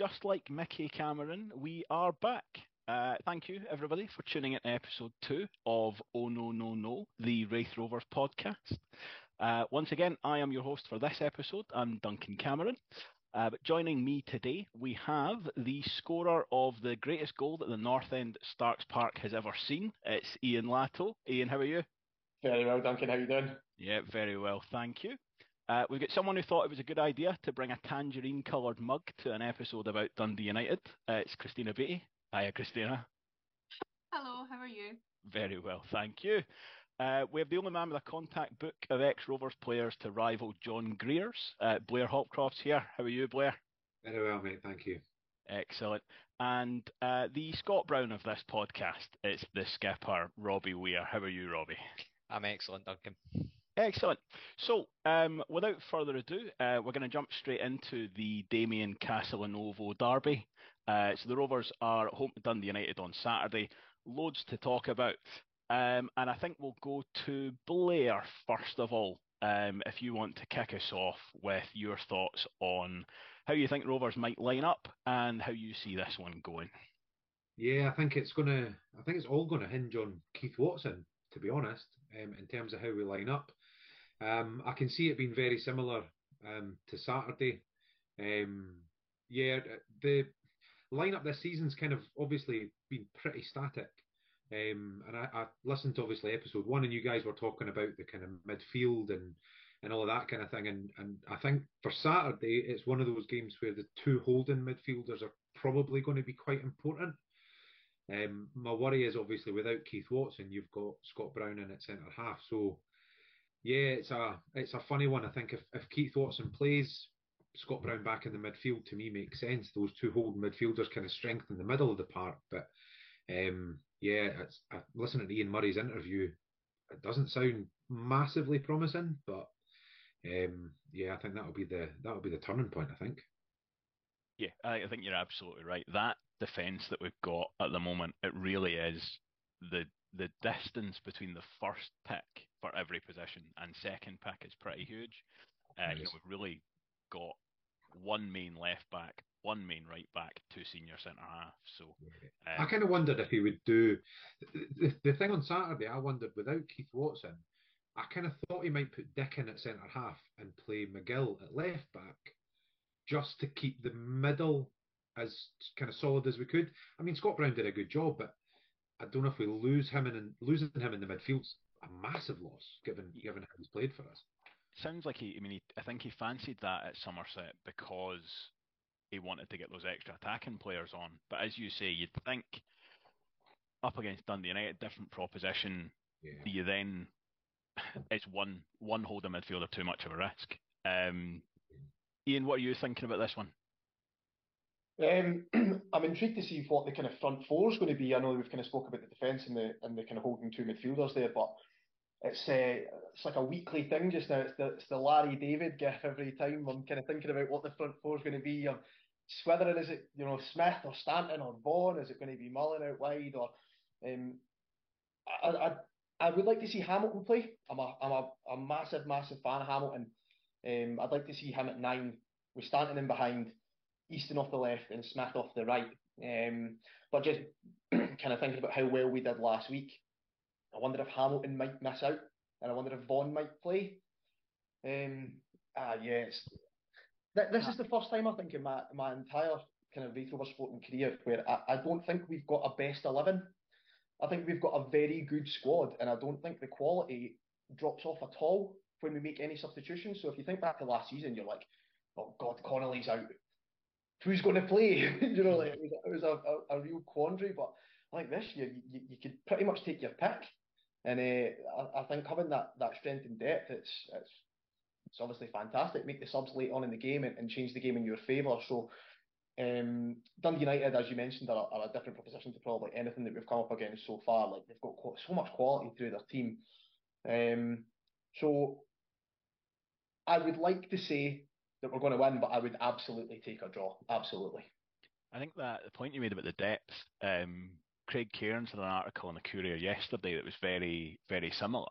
just like Mickey Cameron, we are back. Thank you, everybody, for tuning in to episode 2 of Oh No No No, the Raith Rovers podcast. Once again, I am your host for this episode. I'm Duncan Cameron. But joining me today, we have the scorer of the greatest goal that the North End Starks Park has ever seen. It's Iain Latto. Iain, how are you? Very well, Duncan. How are you doing? Yeah, very well, thank you. We've got someone who thought it was a good idea to bring a tangerine-coloured mug to an episode about Dundee United. It's Christina Beattie. Hiya, Christina. Hello, how are you? Very well, thank you. We have the only man with a contact book of ex-Rovers players to rival John Greer's. Blair Hopcroft's here. How are you, Blair? Very well, mate, thank you. Excellent. And the Scott Brown of this podcast, it's the skipper, Robbie Weir. How are you, Robbie? I'm excellent, Duncan. Excellent. So, without further ado, we're going to jump straight into the Damien Castelnuovo derby. So the Rovers are at home to Dundee United on Saturday. Loads to talk about. And I think we'll go to Blair first of all, if you want to kick us off with your thoughts on how you think Rovers might line up and how you see this one going. Yeah, I think it's all going to hinge on Keith Watson, to be honest, in terms of how we line up. I can see it being very similar to Saturday. The lineup this season's kind of obviously been pretty static. And I listened to obviously episode 1 and you guys were talking about the kind of midfield and all of that kind of thing. And I think for Saturday, it's one of those games where the two holding midfielders are probably going to be quite important. My worry is obviously without Keith Watson, you've got Scott Brown in at centre half. So yeah, it's a funny one. I think if Keith Watson plays, Scott Brown back in the midfield to me makes sense. Those two holding midfielders kind of strengthen the middle of the park. But listening to Ian Murray's interview, it doesn't sound massively promising. But I think that'll be the turning point. I think. Yeah, I think you're absolutely right. That defence that we've got at the moment, it really is the distance between the first pick for every position and second pick is pretty huge. Nice. We've really got one main left back, one main right back, two senior centre half. So I kind of wondered if he would do the thing on Saturday. I wondered without Keith Watson, I kind of thought he might put Dick in at centre half and play McGill at left back, just to keep the middle as kind of solid as we could. I mean, Scott Brown did a good job, but I don't know if we lose him and losing him in the midfield's a massive loss, given how he's played for us. Sounds like I think he fancied that at Somerset because he wanted to get those extra attacking players on. But as you say, you'd think up against Dundee United, different proposition. Yeah. You then it's one holding midfielder too much of a risk. Ian, what are you thinking about this one? I'm intrigued to see what the kind of front four is going to be. I know we've kind of spoke about the defence and the kind of holding two midfielders there, but it's like a weekly thing just now. It's the Larry David gif every time. I'm kind of thinking about what the front four is going to be. Whether is it Smith or Stanton or Vaughan? Is it going to be Mullen out wide? Or I would like to see Hamilton play. I'm a massive fan of Hamilton. I'd like to see him at 9 with Stanton in behind, Easton off the left and Smith off the right. But just kind of thinking about how well we did last week, I wonder if Hamilton might miss out and I wonder if Vaughan might play. This is the first time I think in my entire kind of Raith Rovers sporting career where I don't think we've got a best 11. I think we've got a very good squad and I don't think the quality drops off at all when we make any substitutions. So if you think back to last season, you're like, oh God, Connolly's out. Who's going to play? It was a real quandary. But I think this year, you could pretty much take your pick. And I think having that strength and depth, it's obviously fantastic. Make the subs late on in the game and change the game in your favour. So Dundee United, as you mentioned, are a different proposition to probably anything that we've come up against so far. Like they've got so much quality through their team. So I would like to say that we're going to win, but I would absolutely take a draw. Absolutely. I think that the point you made about the depth, Craig Cairns had an article in the Courier yesterday that was very, very similar.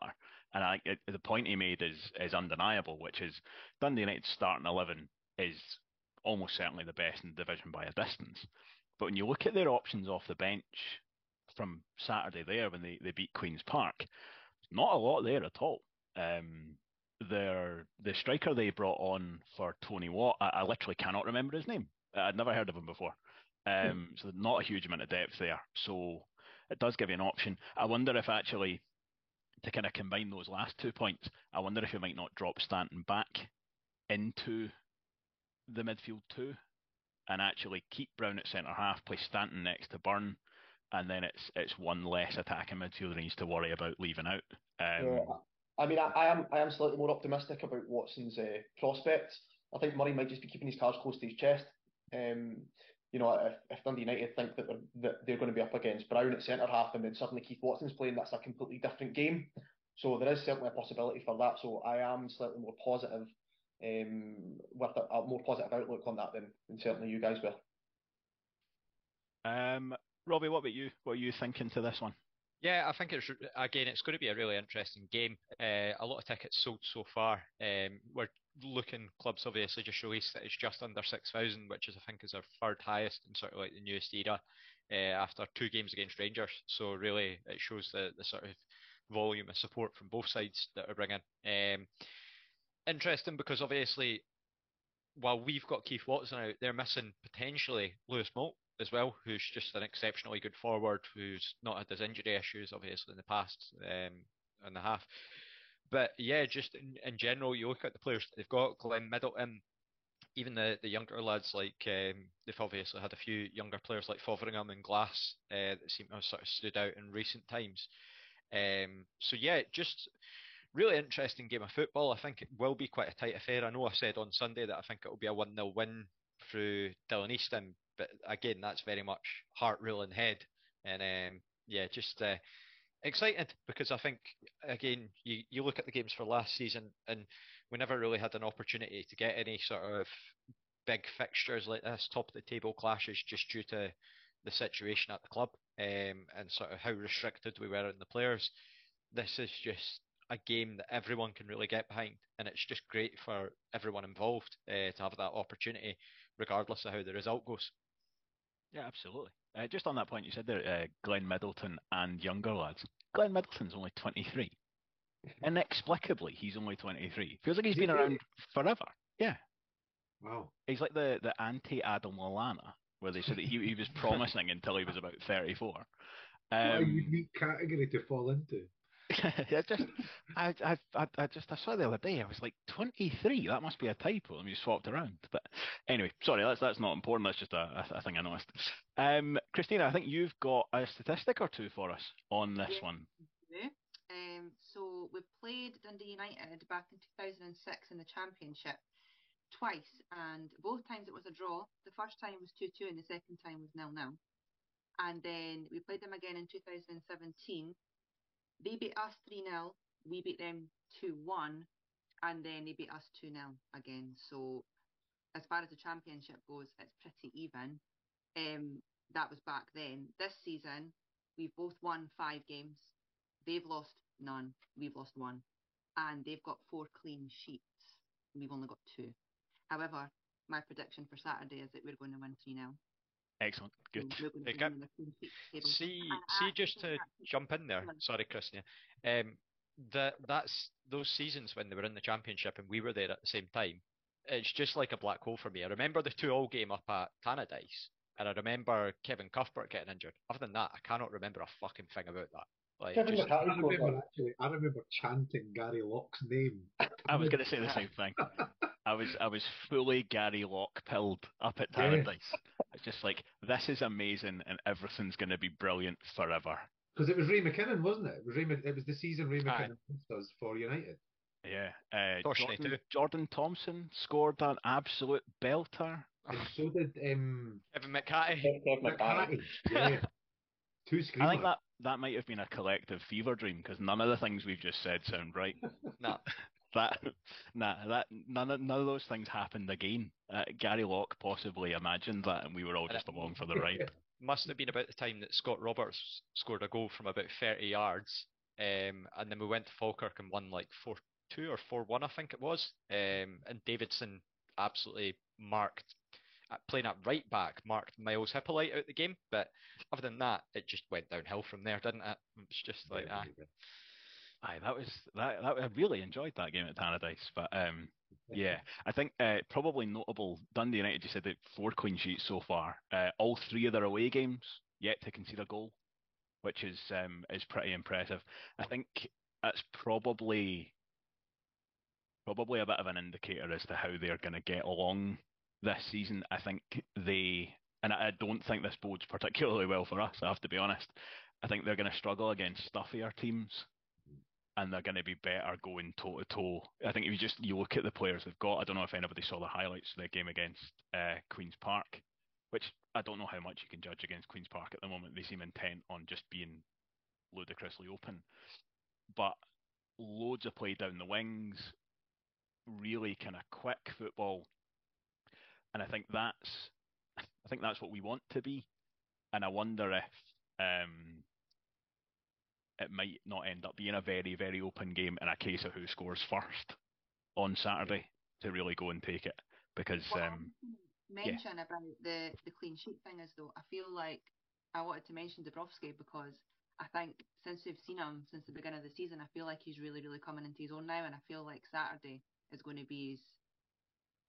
And I think the point he made is undeniable, which is Dundee United's starting 11 is almost certainly the best in the division by a distance. But when you look at their options off the bench from Saturday there when they beat Queen's Park, not a lot there at all. The striker they brought on for Tony Watt, I literally cannot remember his name. I'd never heard of him before. So not a huge amount of depth there. So it does give you an option. I wonder if actually, to kind of combine those last 2 points, I wonder if you might not drop Stanton back into the midfield too and actually keep Brown at centre-half, play Stanton next to Byrne, and then it's one less attacking midfielder he needs to worry about leaving out. Yeah. I mean, I am slightly more optimistic about Watson's prospects. I think Murray might just be keeping his cards close to his chest. You know, if Dundee United think that they're going to be up against Brown at centre-half and then suddenly Keith Watson's playing, that's a completely different game. So there is certainly a possibility for that. So I am slightly more positive, with a more positive outlook on that than certainly you guys were. Robbie, what about you? What are you thinking to this one? Yeah, I think it's going to be a really interesting game. A lot of tickets sold so far. We're looking, clubs obviously just released that it's just under 6,000, which is, I think, is our third highest in sort of like the newest era, after two games against Rangers. So really, it shows the sort of volume of support from both sides that are bringing. Interesting because obviously, while we've got Keith Watson out, they're missing potentially Lewis Moult as well, who's just an exceptionally good forward, who's not had his injury issues, obviously, in the past and a half. But yeah, just in general, you look at the players that they've got, Glenn Middleton, even the younger lads, like they've obviously had a few younger players like Fotheringham and Glass that seem to have sort of stood out in recent times. So yeah, just really interesting game of football. I think it will be quite a tight affair. I know I said on Sunday that I think it will be a 1-0 win through Dylan Easton, but again, that's very much heart, ruling head. And just excited because I think, again, you look at the games for last season and we never really had an opportunity to get any sort of big fixtures like this, top of the table clashes, just due to the situation at the club and sort of how restricted we were in the players. This is just a game that everyone can really get behind, and it's just great for everyone involved to have that opportunity, regardless of how the result goes. Yeah, absolutely. Just on that point you said there, Glenn Middleton and younger lads. Glenn Middleton's only 23. Inexplicably, he's only 23. Feels like he's been around forever. Yeah. Wow. He's like the anti-Adam Lallana, where they said that he was promising until he was about 34. What a unique category to fall into. I saw the other day, I was like, 23, that must be a typo, and we swapped around. But anyway, sorry, that's not important, that's just a thing I noticed. Christina, I think you've got a statistic or two for us on this one. So we played Dundee United back in 2006 in the Championship twice, and both times it was a draw. The first time was 2-2 and the second time was 0-0. And then we played them again in 2017. They beat us 3-0, we beat them 2-1, and then they beat us 2-0 again. So as far as the Championship goes, it's pretty even. That was back then. This season, we've both won 5 games. They've lost none. We've lost 1. And they've got 4 clean sheets. We've only got 2. However, my prediction for Saturday is that we're going to win 3-0. Excellent, good. See, just to jump in there, sorry, Christina. That's those seasons when they were in the Championship and we were there at the same time. It's just like a black hole for me. I remember the 2-2 game up at Tannadice, and I remember Kevin Cuthbert getting injured. Other than that, I cannot remember a fucking thing about that. Like, I remember chanting Gary Locke's name. I was going to say the same thing. I was fully Gary Locke pilled up at Tannadice. It's just like, this is amazing and everything's going to be brilliant forever. Because it was Ray McKinnon, wasn't it? It was the season Ray McKinnon was for United. Yeah. Jordan Thompson scored an absolute belter. And so did Kevin McCarty. Yeah. Two screamers. I think that might have been a collective fever dream because none of the things we've just said sound right. No. None of those things happened again. Gary Locke possibly imagined that, and we were all just along for the ride. Must have been about the time that Scott Roberts scored a goal from about 30 yards, and then we went to Falkirk and won like 4-2 or 4-1, I think it was. And Davidson absolutely marked playing at right back marked Miles Hippolyte out the game. But other than that, it just went downhill from there, didn't it? It's just like that. Aye, that was I really enjoyed that game at Tannadice, but yeah, I think probably notable. Dundee United just had the 4 clean sheets so far. All 3 of their away games yet to concede a goal, which is pretty impressive. I think that's probably a bit of an indicator as to how they're going to get along this season. I think I don't think this bodes particularly well for us, I have to be honest. I think they're going to struggle against stuffier teams, and they're going to be better going toe-to-toe. I think if you look at the players they've got, I don't know if anybody saw the highlights of the game against Queen's Park, which I don't know how much you can judge against Queen's Park at the moment. They seem intent on just being ludicrously open. But loads of play down the wings, really kind of quick football. And I think that's what we want to be. And I wonder if it might not end up being a very, very open game in a case of who scores first on Saturday to really go and take it. Because about the clean sheet thing is, though, I feel like I wanted to mention Dabrowski because I think since we've seen him since the beginning of the season, I feel like he's really, really coming into his own now, and I feel like Saturday is going to be his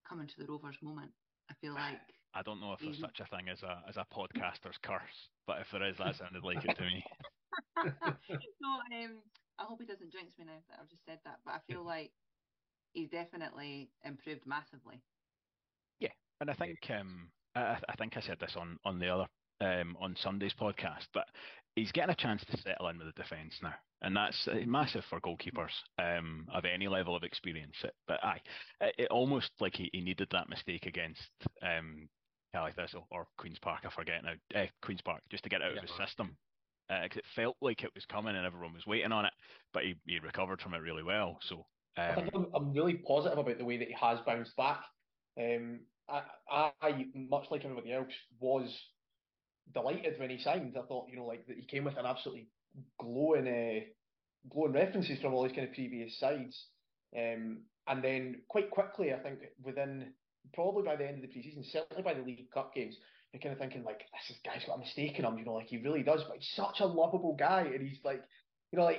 coming to the Rovers moment. I feel like I don't know if there's such a thing as a podcaster's curse, but if there is, that sounded like it to me. I hope he doesn't jinx me now that I've just said that, but I feel like he's definitely improved massively. Yeah, and I think I think I said this on the other on Sunday's podcast, but he's getting a chance to settle in with the defence now, and that's massive for goalkeepers of any level of experience. But it almost like he needed that mistake against Cali Thistle or Queen's Park, I forget now, Queen's Park, just to get out of his system. Because it felt like it was coming and everyone was waiting on it, but he recovered from it really well. So I think I'm really positive about the way that he has bounced back. I much like everybody else, was delighted when he signed. I thought, that he came with an absolutely glowing references from all his kind of previous sides, and then quite quickly, I think within probably by the end of the pre-season, certainly by the League Cup games, you're kind of thinking like, this guy's got a mistake in him, he really does. But he's such a lovable guy, and he's like,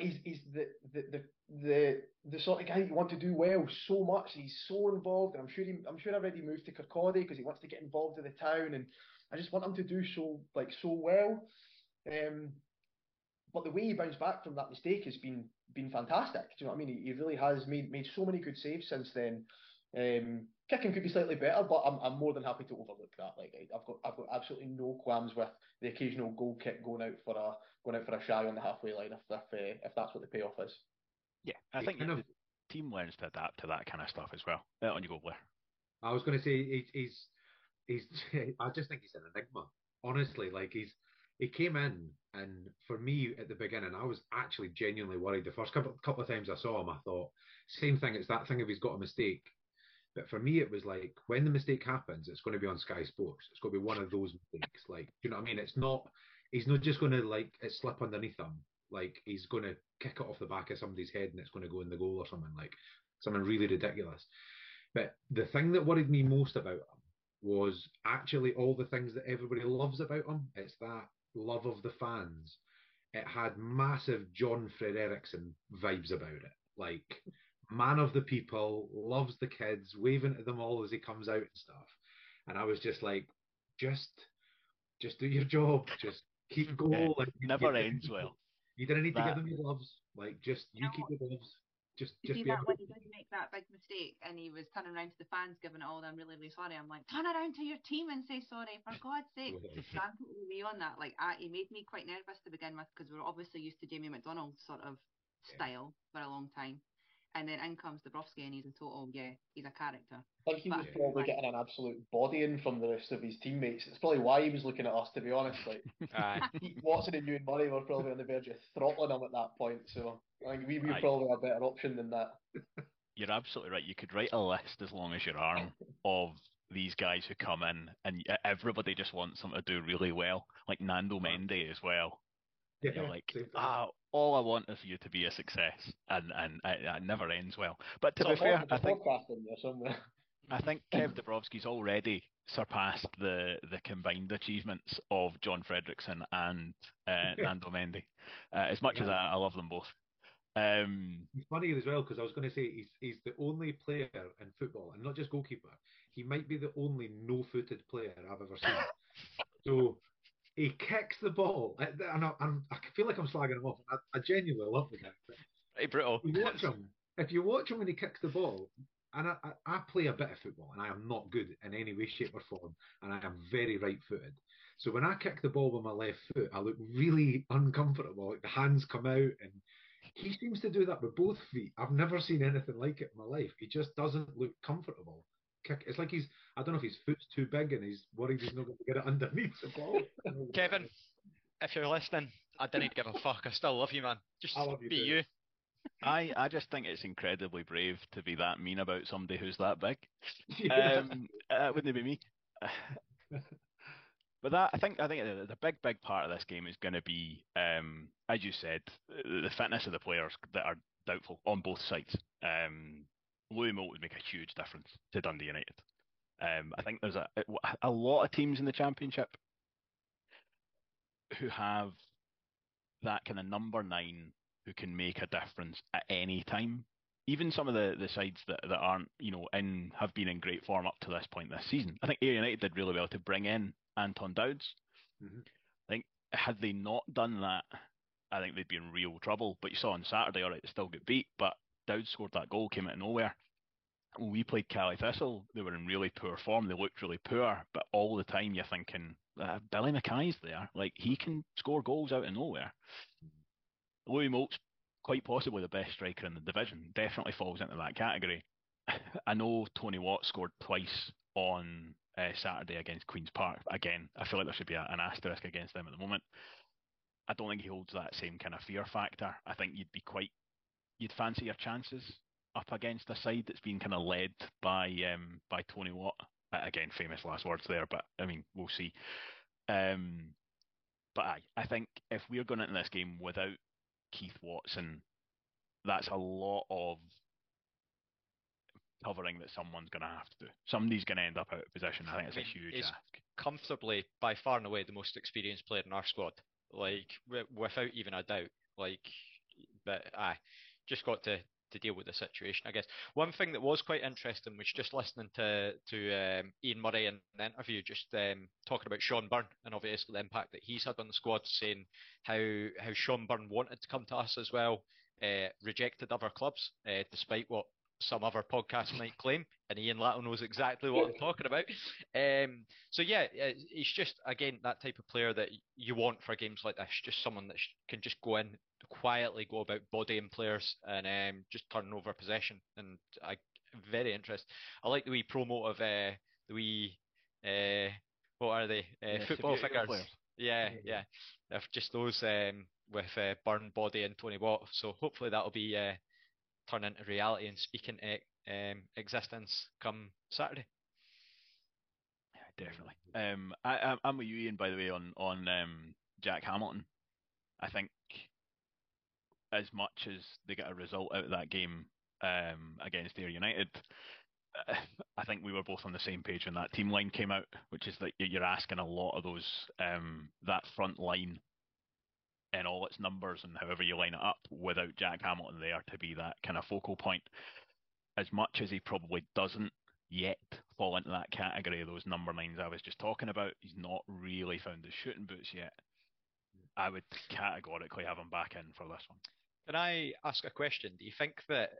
he's the sort of guy you want to do well so much. He's so involved, and I'm sure I've already moved to Kirkcaldy because he wants to get involved in the town, and I just want him to do so well. But the way he bounced back from that mistake has been fantastic. Do you know what I mean? He really has made so many good saves since then. Kicking could be slightly better, but I'm more than happy to overlook that. Like I've got absolutely no qualms with the occasional goal kick going out for a shy on the halfway line if that's what the payoff is. Yeah, I think the team learns to adapt to that kind of stuff as well. On you go, Blair. I was going to say he's I just think he's an enigma. Honestly, he came in, and for me at the beginning, I was actually genuinely worried. The first couple of times I saw him, I thought same thing. It's that thing if he's got a mistake. But for me, it was like, when the mistake happens, it's going to be on Sky Sports. It's going to be one of those mistakes. You know what I mean? It's not, he's not just going to it slip underneath him. He's going to kick it off the back of somebody's head and it's going to go in the goal or something, something really ridiculous. But the thing that worried me most about him was actually all the things that everybody loves about him. It's that love of the fans. It had massive John Fred Eriksson vibes about it. Man of the people, loves the kids, waving at them all as he comes out and stuff. And I was just like, just do your job, just keep going. Never ends well. You didn't need to give them your gloves. Keep your gloves. Just see be that when he did make that big mistake and he was turning around to the fans, giving it all, I'm really, really sorry. I'm like, turn around to your team and say sorry, for God's sake. I'm totally with you on that. He made me quite nervous to begin with because we were obviously used to Jamie McDonald's sort of style for a long time. And then in comes Dabrowski, and he's a total, he's a character. I think he was probably getting an absolute body in from the rest of his teammates. It's probably why he was looking at us, to be honest. Watson and Ewan Murray were probably on the verge of throttling him at that point, so I think we were probably a better option than that. You're absolutely right. You could write a list as long as your arm of these guys who come in, and everybody just wants them to do really well, like Nando Mendy as well. Yeah, you're all I want is you to be a success, and it never ends well. But to be fair, I think Kev Dabrowski's already surpassed the combined achievements of John Fredrickson and Nando Mendy. As much as I love them both. It's funny as well, because I was going to say he's the only player in football, and not just goalkeeper, he might be the only no-footed player I've ever seen. So he kicks the ball, and I feel like I'm slagging him off. I genuinely love the guy. Hey, brutal. If you watch him when he kicks the ball, and I play a bit of football, and I am not good in any way, shape or form, and I am very right-footed. So when I kick the ball with my left foot, I look really uncomfortable. Like the hands come out, and he seems to do that with both feet. I've never seen anything like it in my life. He just doesn't look comfortable. It's like I don't know if his foot's too big and he's worried he's not going to get it underneath the ball. Kevin, if you're listening, I didn't give a fuck. I still love you, man. Just be too. You. I just think it's incredibly brave to be that mean about somebody who's that big. Wouldn't it be me? But that I think the big part of this game is going to be, as you said, the fitness of the players that are doubtful on both sides. Louis Moult would make a huge difference to Dundee United. I think there's a lot of teams in the Championship who have that kind of number 9 who can make a difference at any time. Even some of the sides that aren't, have been in great form up to this point this season. I think Ayr United did really well to bring in Anton Dowds. Mm-hmm. I think had they not done that, I think they'd be in real trouble. But you saw on Saturday, all right, they still get beat, but Dowds scored that goal, came out of nowhere. When we played Cali Thistle, they were in really poor form, they looked really poor, but all the time you're thinking, Billy Mackay's there, like he can score goals out of nowhere. Louis Moult's quite possibly the best striker in the division, definitely falls into that category. I know Tony Watt scored twice on Saturday against Queen's Park. Again, I feel like there should be an asterisk against them at the moment. I don't think he holds that same kind of fear factor. I think you'd fancy your chances up against a side that's been kind of led by Tony Watt. Again, famous last words there, but I mean, we'll see. But I think if we're going into this game without Keith Watson, that's a lot of covering that someone's going to have to do. Somebody's going to end up out of position. I think it's a huge ask. Comfortably, by far and away, the most experienced player in our squad, like without even a doubt. Like, but I just got to deal with the situation, I guess. One thing that was quite interesting was just listening to Ian Murray in an interview, just talking about Sean Byrne and obviously the impact that he's had on the squad, saying how Sean Byrne wanted to come to us as well, rejected other clubs, despite what some other podcast might claim, and Iain Latto knows exactly what I'm talking about. So yeah, it's just again that type of player that you want for games like this, just someone that can just go in quietly, go about bodying players and just turn over possession. And I very interested. I like the wee promo of the wee what are they football figures? Yeah. Just those with Byrne, Body, and Tony Watt. So hopefully that'll be. Turn into reality and speak into existence come Saturday. Yeah, definitely. I'm with you, Iain, by the way, on Jack Hamilton. I think as much as they get a result out of that game against Ayr United, I think we were both on the same page when that team line came out, which is that you're asking a lot of those that front line in all its numbers and however you line it up without Jack Hamilton there to be that kind of focal point. As much as he probably doesn't yet fall into that category of those number 9s I was just talking about, he's not really found his shooting boots yet. I would categorically have him back in for this one. Can I ask a question? Do you think that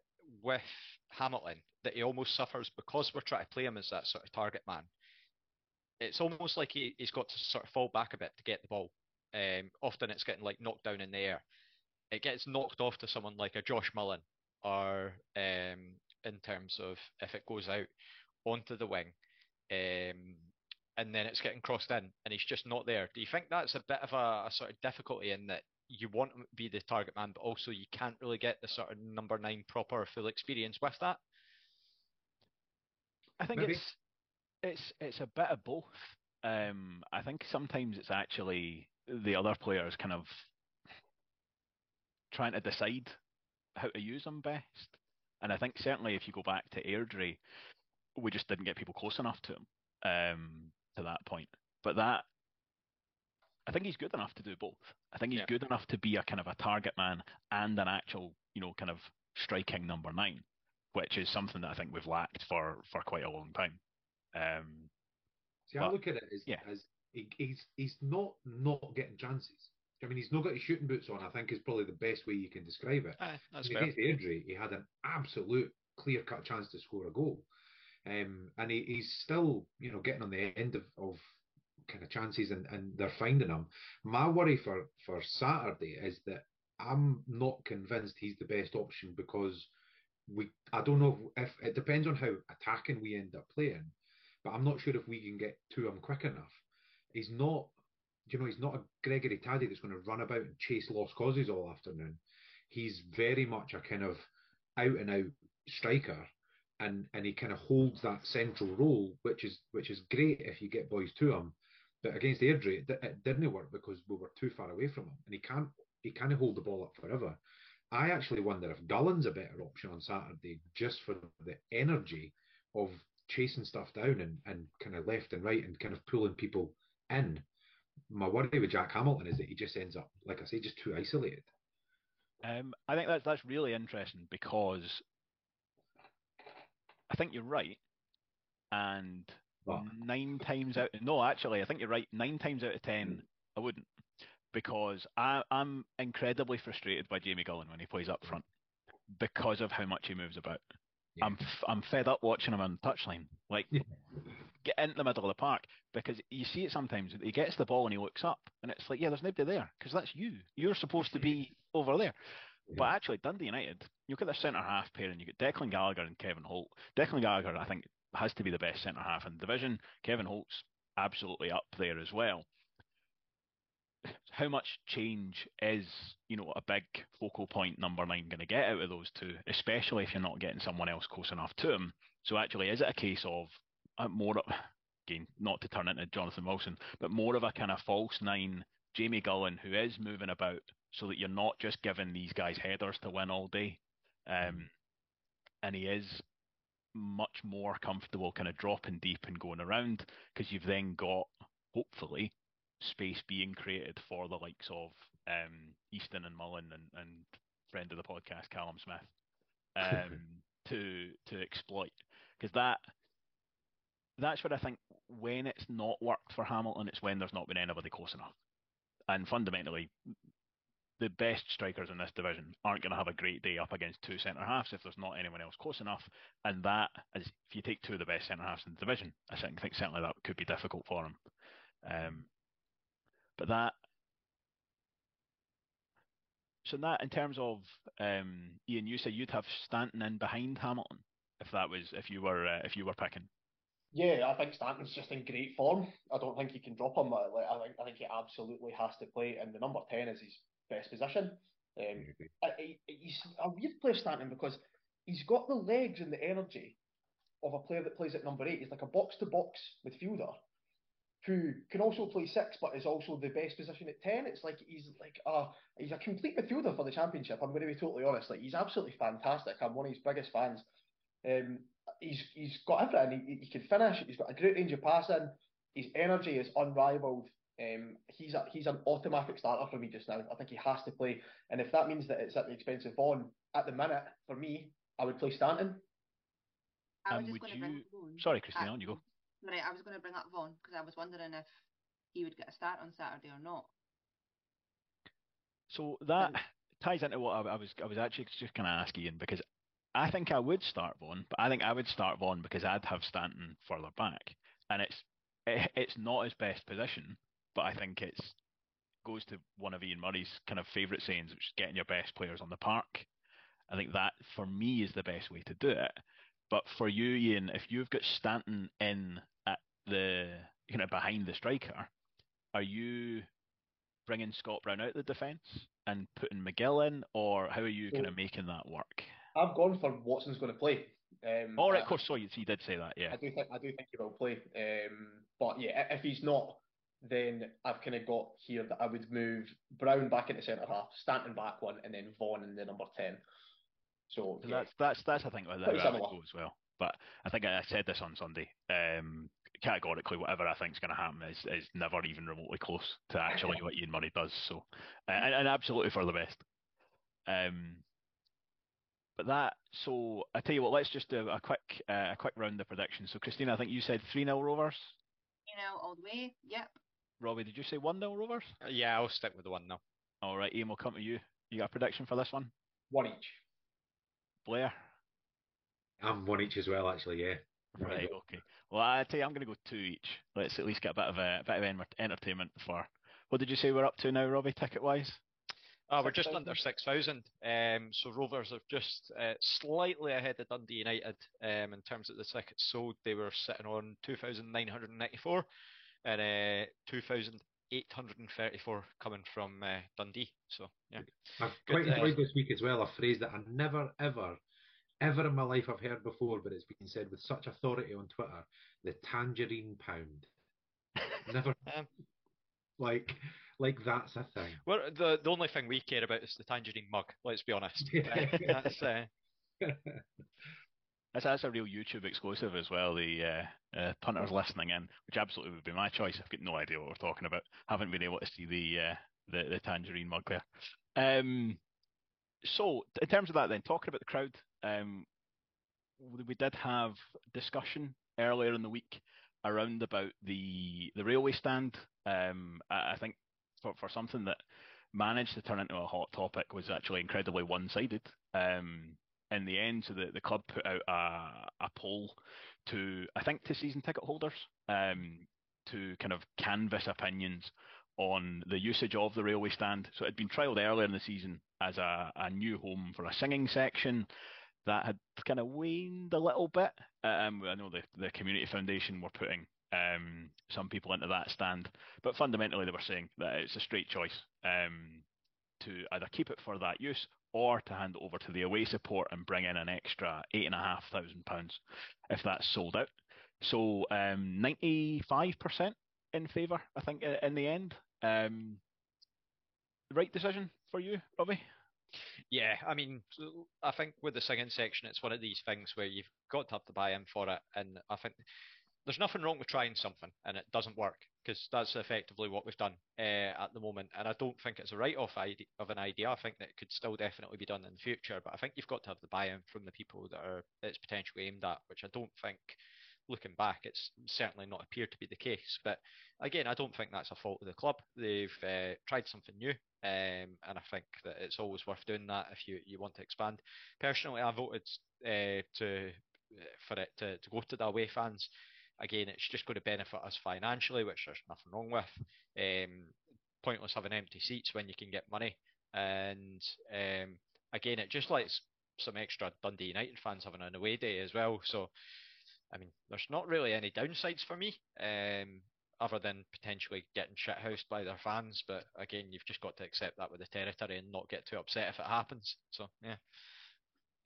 with Hamilton, that he almost suffers because we're trying to play him as that sort of target man? It's almost like he's got to sort of fall back a bit to get the ball. Often it's getting like knocked down in the air. It gets knocked off to someone like a Josh Mullen, or in terms of if it goes out onto the wing, and then it's getting crossed in, and he's just not there. Do you think that's a bit of a sort of difficulty in that you want him to be the target man, but also you can't really get the sort of number 9 proper full experience with that? I think maybe. It's a bit of both. I think sometimes it's actually the other players kind of trying to decide how to use them best. And I think certainly if you go back to Airdrie, we just didn't get people close enough to him. to that point. But that, I think he's good enough to do both. I think he's good enough to be a kind of a target man and an actual, you know, kind of striking number nine, which is something that I think we've lacked for quite a long time. See, I look at it as he's not getting chances. I mean, he's not got his shooting boots on, I think, is probably the best way you can describe it. That's fair. Against Airdrie, he had an absolute clear-cut chance to score a goal. And he's still, you know, getting on the end of kind of chances, and they're finding him. My worry for Saturday is that I'm not convinced he's the best option, because I don't know if it depends on how attacking we end up playing, but I'm not sure if we can get to him quick enough. He's not, you know, he's not a Gregory Taddy that's going to run about and chase lost causes all afternoon. He's very much a kind of out-and-out striker, and he kind of holds that central role, which is great if you get boys to him. But against Airdrie, it didn't work because we were too far away from him, and he can't hold the ball up forever. I actually wonder if Gullen's a better option on Saturday, just for the energy of chasing stuff down and kind of left and right and kind of pulling people in. My worry with Jack Hamilton is that he just ends up, like I say, just too isolated. I think that's really interesting, because I think you're right. And I think you're right. 9 times out of 10, I wouldn't. Because I'm incredibly frustrated by Jamie Gullen when he plays up front, because of how much he moves about. Yeah. I'm fed up watching him on the touchline. Like, get into the middle of the park, because you see it sometimes. He gets the ball and he looks up, and it's like, yeah, there's nobody there, because that's you. You're supposed to be over there. Yeah. But actually, Dundee United, you look at their centre half pair, and you get Declan Gallagher and Kevin Holt. Declan Gallagher, I think, has to be the best centre half in the division. Kevin Holt's absolutely up there as well. How much change is, you know, a big focal point number 9 going to get out of those two, especially if you're not getting someone else close enough to him? So actually, is it a case of more, again, not to turn into Jonathan Wilson, but more of a kind of false 9, Jamie Gullen, who is moving about, so that you're not just giving these guys headers to win all day, and he is much more comfortable kind of dropping deep and going around, because you've then got, hopefully, space being created for the likes of Easton and Mullen and friend of the podcast Callum Smith to exploit, because that's what I think. When it's not worked for Hamilton, it's when there's not been anybody close enough, and fundamentally the best strikers in this division aren't going to have a great day up against two centre halves if there's not anyone else close enough. And that is, if you take two of the best centre halves in the division, I think certainly that could be difficult for him. But that, so that in terms of Ian, you say you'd have Stanton in behind Hamilton if you were picking. Yeah, I think Stanton's just in great form. I don't think you can drop him. I think he absolutely has to play, and the number 10 is his best position. He's a weird player, Stanton, because he's got the legs and the energy of a player that plays at number 8. He's like a box-to-box midfielder who can also play 6, but is also the best position at 10. It's like he's a complete midfielder for the championship. I'm going to be totally honest. Like, he's absolutely fantastic. I'm one of his biggest fans. He's got everything. He can finish. He's got a great range of passing. His energy is unrivaled. He's an automatic starter for me just now. I think he has to play, and if that means that it's at the expense of Vaughan at the minute, for me, I would play Stanton. Sorry, Christina, on you go. Right, I was going to bring up Vaughan, because I was wondering if he would get a start on Saturday or not. So that ties into what I was actually just going to ask Ian, because I think I would start Vaughan, but I think I would start Vaughan because I'd have Stanton further back. And it's not his best position, but I think it goes to one of Ian Murray's kind of favourite sayings, which is getting your best players on the park. I think that, for me, is the best way to do it. But for you, Ian, if you've got Stanton in at the, you know, behind the striker, are you bringing Scott Brown out of the defence and putting McGill in, or how are you kind of making that work? I've gone for Watson's going to play. All right, of course. So you did say that, yeah. I do think he will play. But yeah, if he's not, then I've kind of got here that I would move Brown back into centre half, Stanton back one, and then Vaughan in the number 10. So yeah. That's I think where that would go as well. But I think I said this on Sunday. Categorically, whatever I think is going to happen is never even remotely close to actually what Ian Murray does. So, and absolutely for the best. But that, so I tell you what, let's just do a quick round of predictions. So, Christina, I think you said 3-0 Rovers. 3-0 all the way. Yep. Robbie, did you say 1-0 Rovers? Yeah, I'll stick with the 1-0. All right, Ian, we'll come to you. You got a prediction for this one? 1-1. Blair? I'm 1-1 as well, actually, yeah. Right, okay. Well, I tell you, I'm going to go 2 each. Let's at least get a bit of entertainment for. What did you say we're up to now, Robbie? Ticket wise? Oh, we're just under 6,000. So Rovers are just slightly ahead of Dundee United in terms of the tickets sold. They were sitting on 2,994 and 2,834 coming from Dundee. So yeah, I've quite enjoyed this week as well. A phrase that I never ever in my life I've heard before, but it's been said with such authority on Twitter, the tangerine pound. Never like that's a thing. Well, the only thing we care about is the tangerine mug, let's be honest. That's a real YouTube exclusive as well, the punters listening in, which absolutely would be my choice. I've got no idea what we're talking about. Haven't been able to see the tangerine mug there. So, in terms of that then, talking about the crowd, we did have discussion earlier in the week around about the railway stand. I think for something that managed to turn into a hot topic was actually incredibly one-sided. In the end, so the club put out a poll to season ticket holders to kind of canvass opinions on the usage of the railway stand. So it had been trialled earlier in the season as a new home for a singing section. That had kind of waned a little bit. I know the Community Foundation were putting some people into that stand, but fundamentally they were saying that it's a straight choice to either keep it for that use or to hand it over to the away support and bring in an extra £8,500 if that's sold out. So 95% in favour, I think, in the end. The right decision for you, Robbie? Yeah, I mean, I think with the singing section, it's one of these things where you've got to have the buy-in for it, and I think there's nothing wrong with trying something and it doesn't work, because that's effectively what we've done at the moment, and I don't think it's a write-off of an idea. I think that it could still definitely be done in the future, but I think you've got to have the buy-in from the people that it's potentially aimed at, which I don't think, looking back, it's certainly not appeared to be the case. But again, I don't think that's a fault of the club. They've tried something new. And I think that it's always worth doing that if you want to expand. Personally, I voted for it to go to the away fans. Again, it's just going to benefit us financially, which there's nothing wrong with. Pointless having empty seats when you can get money. And again, it just lets some extra Dundee United fans having an away day as well. So, I mean, there's not really any downsides for me. Other than potentially getting shithoused by their fans. But again, you've just got to accept that with the territory and not get too upset if it happens. So, yeah.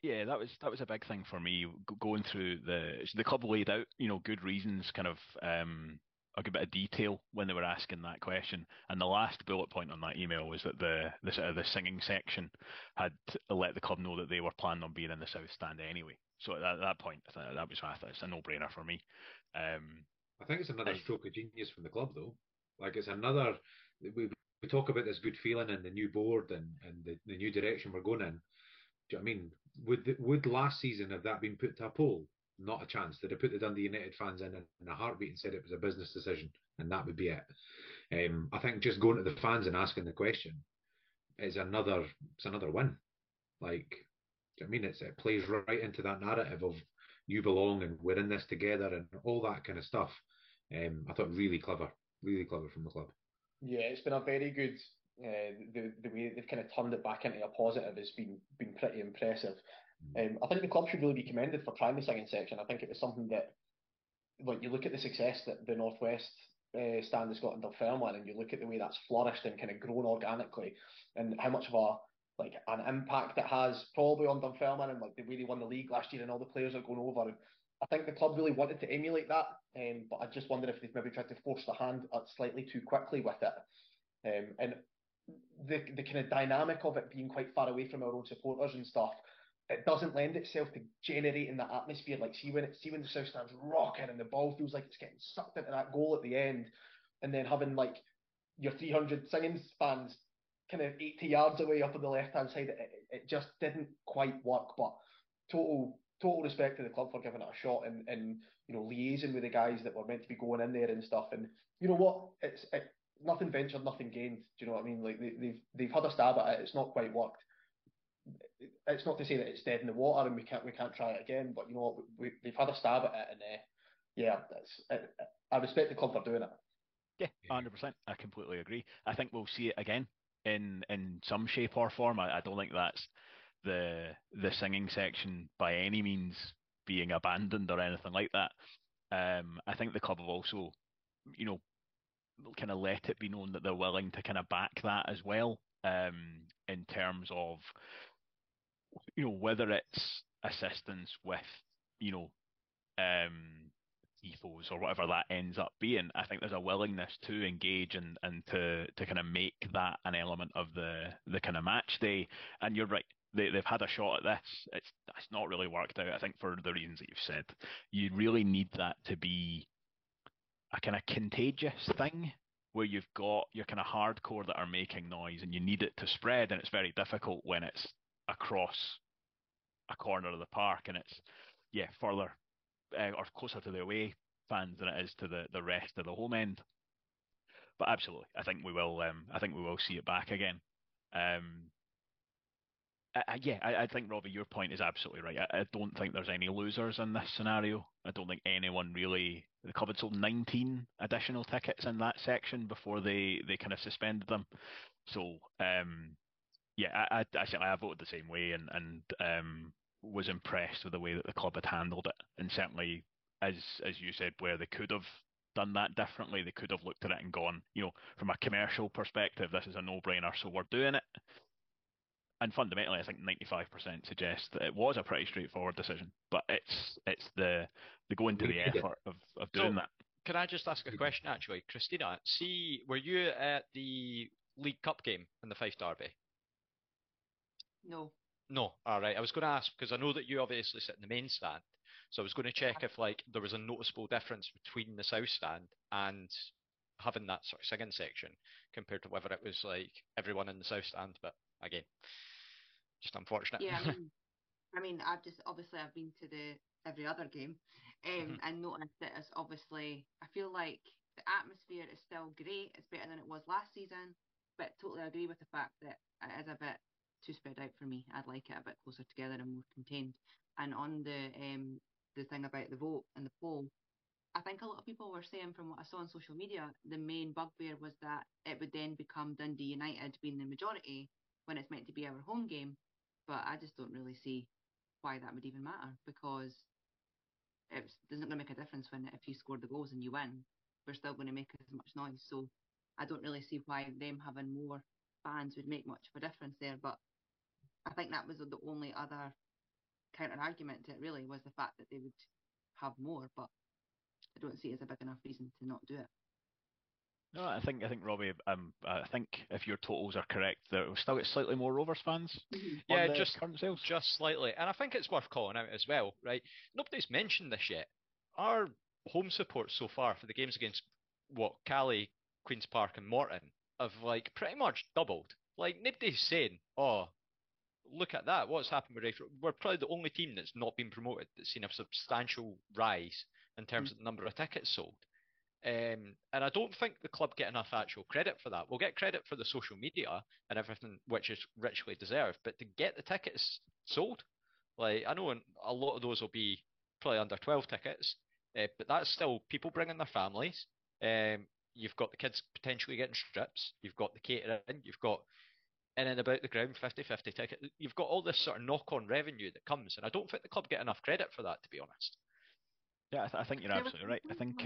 Yeah, that was a big thing for me, going through the club laid out, you know, good reasons, kind of a good bit of detail when they were asking that question. And the last bullet point on that email was that the singing section had let the club know that they were planning on being in the South Stand anyway. So at that point, that was it's a no-brainer for me. I think it's another stroke of genius from the club, though. Like, it's another... We talk about this good feeling and the new board and the new direction we're going in. Do you know what I mean? Would last season have that been put to a poll? Not a chance. They'd have put the Dundee United fans in a heartbeat and said it was a business decision, and that would be it. I think just going to the fans and asking the question is another win. Like, do you know what I mean? It plays right into that narrative of you belong and we're in this together and all that kind of stuff. I thought really clever from the club. Yeah, it's been a very good, the way they've kind of turned it back into a positive has been pretty impressive. I think the club should really be commended for trying the singing section. I think it was something that, like, you look at the success that the Northwest stand has got in Dunfermline, and you look at the way that's flourished and kind of grown organically and how much of a, like, an impact it has probably on Dunfermline, and like the way they won the league last year and all the players are going over. And I think the club really wanted to emulate that, but I just wonder if they've maybe tried to force the hand slightly too quickly with it. And the kind of dynamic of it being quite far away from our own supporters and stuff, it doesn't lend itself to generating that atmosphere. Like, see when the South Stand's rocking and the ball feels like it's getting sucked into that goal at the end, and then having like your 300 singing fans kind of 80 yards away up on the left hand side, it just didn't quite work. But total respect to the club for giving it a shot and liaising with the guys that were meant to be going in there and stuff. And you know what, it's nothing ventured, nothing gained. Do you know what I mean? Like they've had a stab at it. It's not quite worked. It's not to say that it's dead in the water and we can't try it again. But you know what, they've had a stab at it, and I respect the club for doing it. Yeah, 100%. I completely agree. I think we'll see it again in some shape or form. I don't think that's the singing section by any means being abandoned or anything like that. I think the club have also, kind of let it be known that they're willing to kind of back that as well, in terms of, whether it's assistance with, ethos or whatever that ends up being. I think there's a willingness to engage and to kind of make that an element of the kind of match day. And you're right, they've had a shot at this. It's not really worked out, I think, for the reasons that you've said. You really need that to be a kind of contagious thing where you've got your kind of hardcore that are making noise, and you need it to spread, and it's very difficult when it's across a corner of the park and it's further or closer to the away fans than it is to the rest of the home end. But absolutely, I think we will see it back again. I think, Robbie, your point is absolutely right. I don't think there's any losers in this scenario. I don't think anyone really... The club had sold 19 additional tickets in that section before they kind of suspended them. So, I voted the same way and was impressed with the way that the club had handled it. And certainly, as you said, where they could have done that differently, they could have looked at it and gone, from a commercial perspective, this is a no-brainer, so we're doing it. And fundamentally, I think 95% suggests that it was a pretty straightforward decision, but it's the going to the effort of doing that. Can I just ask a question, actually? Christina, were you at the League Cup game in the Fife Derby? No. No, all right. I was going to ask, because I know that you obviously sit in the main stand, so I was going to check if there was a noticeable difference between the South Stand and having that sort of singing section compared to whether it was everyone in the South Stand, but... Again, just unfortunate. Yeah, I mean, I've been to every other game, and noticed that it's obviously. I feel like the atmosphere is still great. It's better than it was last season, but totally agree with the fact that it is a bit too spread out for me. I'd like it a bit closer together and more contained. And on the thing about the vote and the poll, I think a lot of people were saying, from what I saw on social media, the main bugbear was that it would then become Dundee United being the majority when it's meant to be our home game. But I just don't really see why that would even matter, because it's not going to make a difference if you score the goals and you win, we're still going to make as much noise. So I don't really see why them having more fans would make much of a difference there. But I think that was the only other counter-argument to it, really, was the fact that they would have more, but I don't see it as a big enough reason to not do it. No, I think Robbie, I think if your totals are correct, there will still get slightly more Rovers fans. Yeah, just slightly. And I think it's worth calling out as well, right? Nobody's mentioned this yet. Our home support so far for the games against Cali, Queen's Park, and Morton have pretty much doubled. Nobody's saying, "Oh, look at that! What's happened with Raith?" We're probably the only team that's not been promoted that's seen a substantial rise in terms of the number of tickets sold. And I don't think the club get enough actual credit for that. We'll get credit for the social media and everything, which is richly deserved, but to get the tickets sold, I know a lot of those will be probably under 12 tickets, but that's still people bringing their families. You've got the kids potentially getting strips, you've got the catering, you've got in and about the ground 50-50 tickets. You've got all this sort of knock-on revenue that comes, and I don't think the club get enough credit for that, to be honest. Yeah, I think you're absolutely right. I think,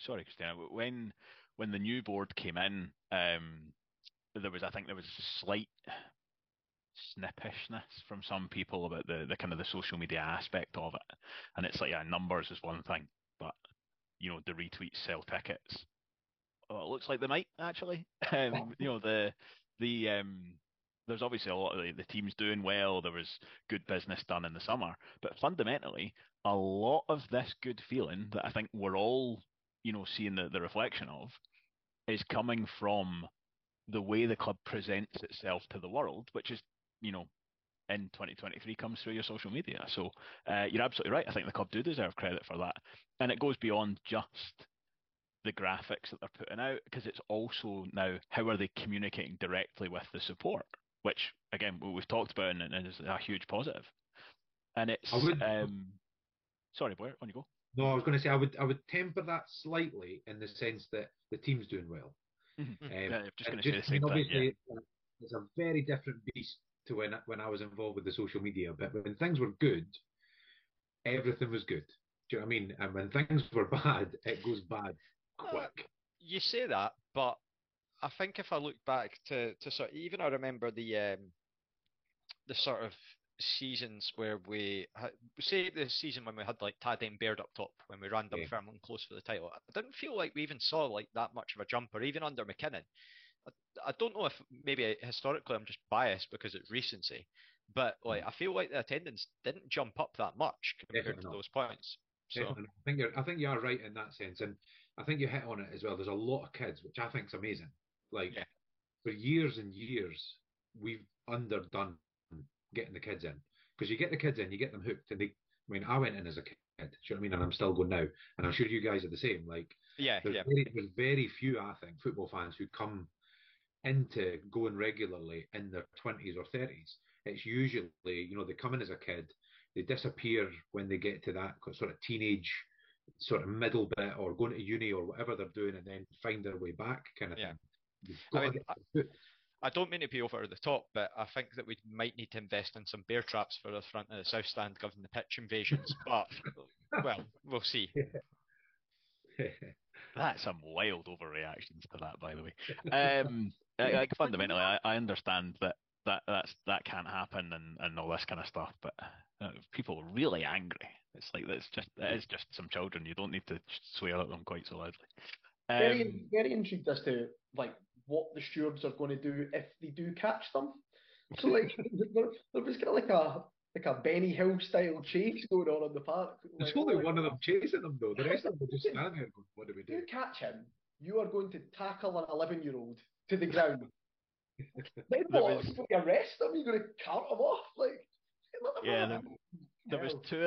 sorry, Christina, when the new board came in, there was a slight snippishness from some people about the kind of the social media aspect of it. And it's numbers is one thing, but, the retweets sell tickets. Well, it looks like they might, actually. there's obviously a lot of the team's doing well. There was good business done in the summer, but fundamentally, a lot of this good feeling that I think we're all, you know, seeing the reflection of is coming from the way the club presents itself to the world, which is, you know, in 2023 comes through your social media. So you're absolutely right. I think the club do deserve credit for that. And it goes beyond just the graphics that they're putting out, because it's also now, how are they communicating directly with the support? Which, again, we've talked about and is a huge positive. And it's... sorry, Blair, on you go. No, I was going to say, I would temper that slightly in the sense that the team's doing well. I'm just going to say the same thing. Yeah. It's a very different beast to when I was involved with the social media. But when things were good, everything was good. Do you know what I mean? And when things were bad, it goes bad quick. You say that, but I think if I look back to sort of, even I remember the sort of seasons where we had, say the season when we had like Taddy and Baird up top, when we ran Dunfermline close for the title, I didn't feel like we even saw like that much of a jumper, even under McKinnon. I don't know if maybe historically I'm just biased because it's recency, but like I feel like the attendance didn't jump up that much compared to those points. So I think you are right in that sense, and I think you hit on it as well. There's a lot of kids, which I think is amazing. Like for years and years, we've underdone getting the kids in, because you get the kids in, you get them hooked, and I went in as a kid, do you know what I mean, and I'm still going now, and I'm sure you guys are the same. Like there's very few, I think, football fans who come into going regularly in their 20s or 30s. It's usually, you know, they come in as a kid, they disappear when they get to that sort of teenage sort of middle bit, or going to uni or whatever they're doing, and then find their way back kind of thing. I don't mean to be over the top, but I think that we might need to invest in some bear traps for the front of the South Stand given the pitch invasions, but well, we'll see. That's some wild overreactions to that, by the way. Like fundamentally, I understand that can't happen and all this kind of stuff, but people are really angry. It's like it's just some children. You don't need to swear at them quite so loudly. Very, very intrigued as to like what the stewards are going to do if they do catch them. So like there was kind of like a Benny Hill style chase going on in the park. There's like, only one of them chasing them though. The rest of them are just standing here going, what do we do? If you catch him, you are going to tackle an 11-year-old to the ground. Then what? You're going to arrest him? You're going to cart him off? Like, there was two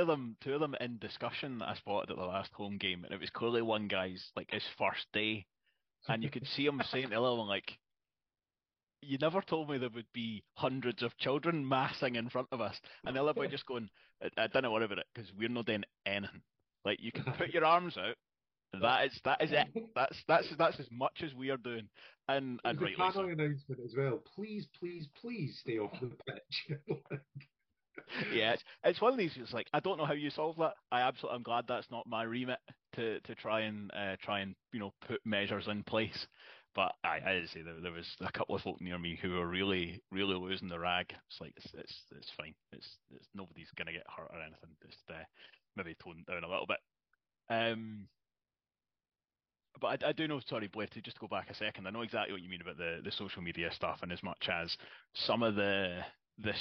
of them in discussion that I spotted at the last home game, and it was clearly one guy's like his first day, and you could see him saying to the other one like, "You never told me there would be hundreds of children massing in front of us," and the other boy just going, "I don't worry about it because we're not doing anything. Like you can put your arms out. That is it. That's as much as we are doing." And rightly so. There's a announcement as well. Please stay off the pitch. Yeah, it's one of these. It's like, I don't know how you solve that. I'm glad that's not my remit to try and you know, put measures in place. But I say there was a couple of folk near me who were really, really losing the rag. It's like it's fine. It's nobody's gonna get hurt or anything. Just maybe tone down a little bit. But I do know, sorry, Blair, to just go back a second. I know exactly what you mean about the social media stuff, and as much as some of the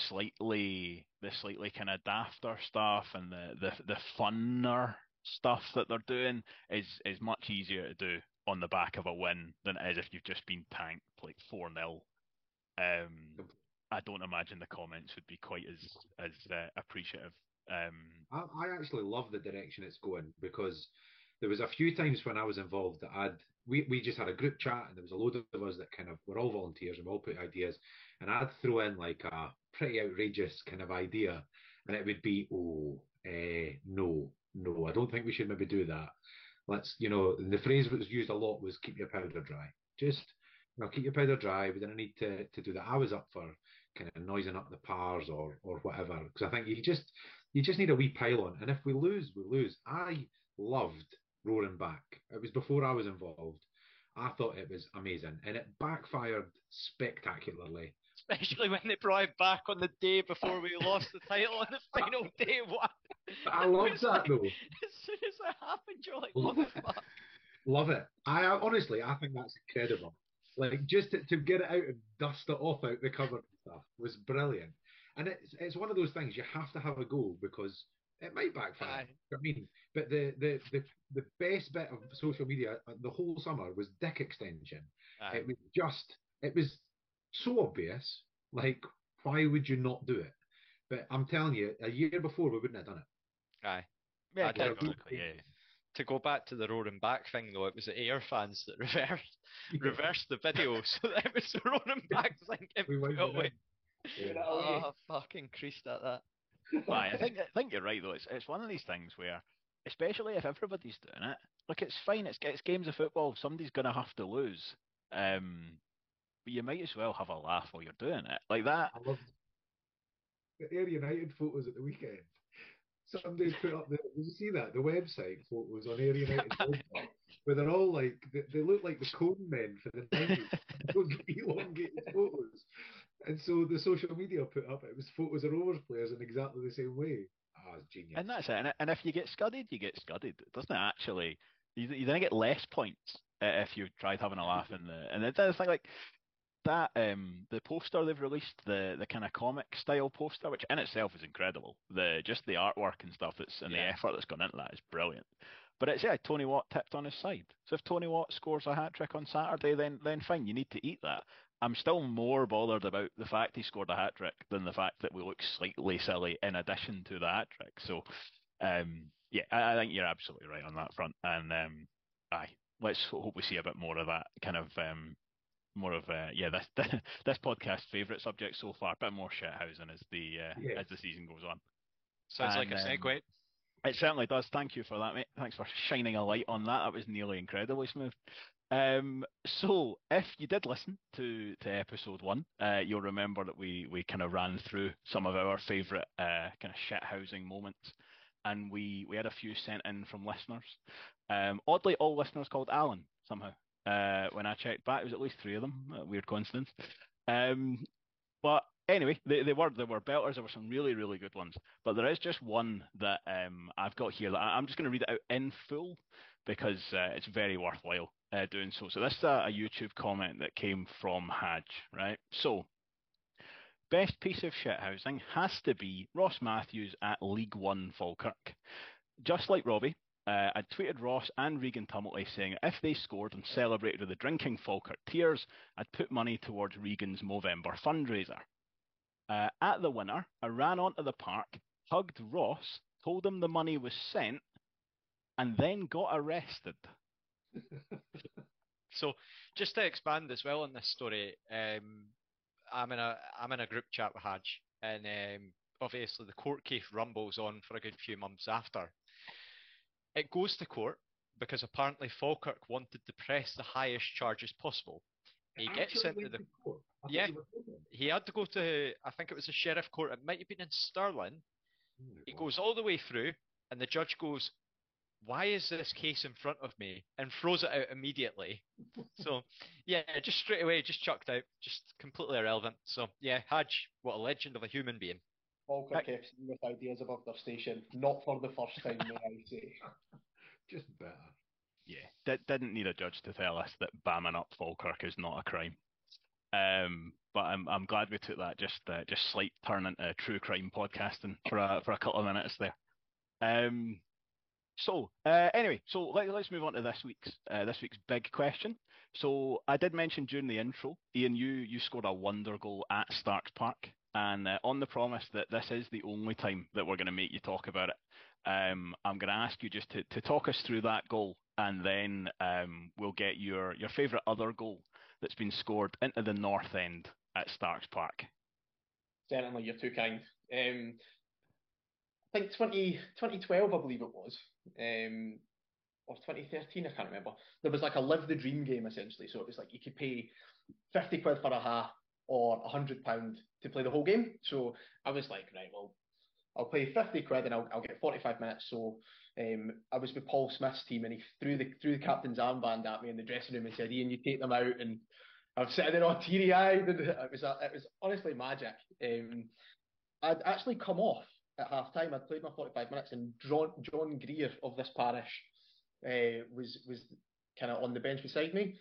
slightly kind of dafter stuff and the funner stuff that they're doing is much easier to do on the back of a win than it is if you've just been tanked like 4-0. I don't imagine the comments would be quite as appreciative. I actually love the direction it's going, because there was a few times when I was involved that we just had a group chat, and there was a load of us that kind of were all volunteers and we all put ideas, and I'd throw in like a pretty outrageous kind of idea, and it would be, no, I don't think we should maybe do that. Let's, you know, and the phrase that was used a lot was keep your powder dry. Just, you know, keep your powder dry. We didn't need to do that. I was up for kind of noising up the pars or whatever, because I think you just need a wee pile on, and if we lose, we lose. I loved roaring back. It was before I was involved. I thought it was amazing, and it backfired spectacularly. Especially when they brought back on the day before we lost the title on the final day. What? I love that, like, though. As soon as that happened, you're like, what the fuck? Love it. I honestly, I think that's incredible. Like, just to get it out and dust it off out the cupboard and stuff was brilliant. And it's one of those things, you have to have a go because it might backfire. You know what I mean? But the best bit of social media the whole summer was Dick extension. Aye. It was so obvious. Like, why would you not do it? But I'm telling you, a year before, we wouldn't have done it. Aye. Yeah, yeah. To go back to the roaring back thing, though, it was the Ayr fans that reversed the video, so that it was the roaring back thing. Yeah. Oh, fucking creased at that. Right, I think you're right, though. It's one of these things where, especially if everybody's doing it, look, it's fine. It's games of football. Somebody's going to have to lose. But you might as well have a laugh while you're doing it. Like that. I loved the Ayr United photos at the weekend. Somebody put up did you see that? The website photos on Ayr United website, where they're all like, they look like the Cone Men for the 90s. Those elongated photos. And so the social media put up, it was photos of Rovers players in exactly the same way. Ah, it's genius. And that's it. And if you get scudded, you get scudded. It doesn't actually, you then get less points if you tried having a laugh in the, and it's like that, the poster they've released, the kind of comic style poster, which in itself is incredible. Just the artwork and stuff the effort that's gone into that is brilliant. But it's Tony Watt tipped on his side. So if Tony Watt scores a hat trick on Saturday, then fine, you need to eat that. I'm still more bothered about the fact he scored a hat trick than the fact that we look slightly silly in addition to the hat trick. So I think you're absolutely right on that front. And let's hope we see a bit more of that kind of this podcast's favourite subject so far. A bit more shithousing as the season goes on. Sounds like a segue. It certainly does. Thank you for that, mate. Thanks for shining a light on that. That was nearly incredibly smooth. So if you did listen to episode 1, you'll remember that we kind of ran through some of our favourite kind of shithousing moments. And we had a few sent in from listeners. Oddly, all listeners called Alan somehow. When I checked back, it was at least 3 of them. A weird coincidence. But anyway, they were belters. There were some really, really good ones. But there is just one that I've got here that I'm just going to read it out in full because it's very worthwhile doing so. So this is a YouTube comment that came from Haj, right? So, best piece of shithousing has to be Ross Matthews at League One Falkirk. Just like Robbie, I tweeted Ross and Regan Tumulty saying if they scored and celebrated with the drinking Falkirk tears, I'd put money towards Regan's Movember fundraiser. At the winner, I ran onto the park, hugged Ross, told him the money was sent, and then got arrested. So, just to expand as well on this story, I'm in a group chat with Haj, and obviously the court case rumbles on for a good few months after. It goes to court because apparently Falkirk wanted to press the highest charges possible. He gets into the court. Yeah, he had to go to, I think it was a sheriff court. It might have been in Stirling. He goes all the way through, and the judge goes, "Why is this case in front of me?" and throws it out immediately. So, yeah, just straight away, just chucked out, just completely irrelevant. So, yeah, Haj, what a legend of a human being. Falkirk FC with ideas above their station, not for the first time, may I say. Just better. Yeah, didn't need a judge to tell us that bamming up Falkirk is not a crime. But I'm glad we took that just slight turn into true crime podcasting for a couple of minutes there. So let's move on to this week's big question. So I did mention during the intro, Ian, you scored a wonder goal at Starks Park. And on the promise that this is the only time that we're going to make you talk about it, I'm going to ask you just to talk us through that goal, and then we'll get your favourite other goal that's been scored into the north end at Starks Park. Certainly, you're too kind. I think 2012, I believe it was, or 2013, I can't remember. There was like a live the dream game, essentially. So it was like you could pay 50 quid for a half, or £100 to play the whole game. So I was like, right, well, I'll pay 50 quid and I'll get 45 minutes. So I was with Paul Smith's team, and he threw the captain's armband at me in the dressing room and said, "Ian, you take them out." And I was sitting there all teary-eyed. And it was honestly magic. I'd actually come off at half-time. I'd played my 45 minutes, and John Greer of this parish was kind of on the bench beside me.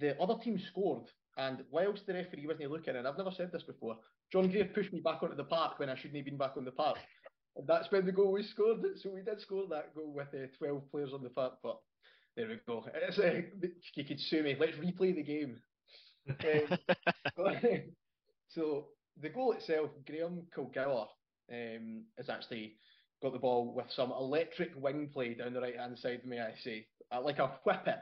the other team scored, and whilst the referee wasn't looking, and I've never said this before, John Gray pushed me back onto the park when I shouldn't have been back on the park. And that's when the goal was scored. So we did score that goal with 12 players on the park, but there we go. It's, you could sue me. Let's replay the game. So the goal itself, Graham Kilgour has actually got the ball with some electric wing play down the right-hand side, may I say. Like a whip it.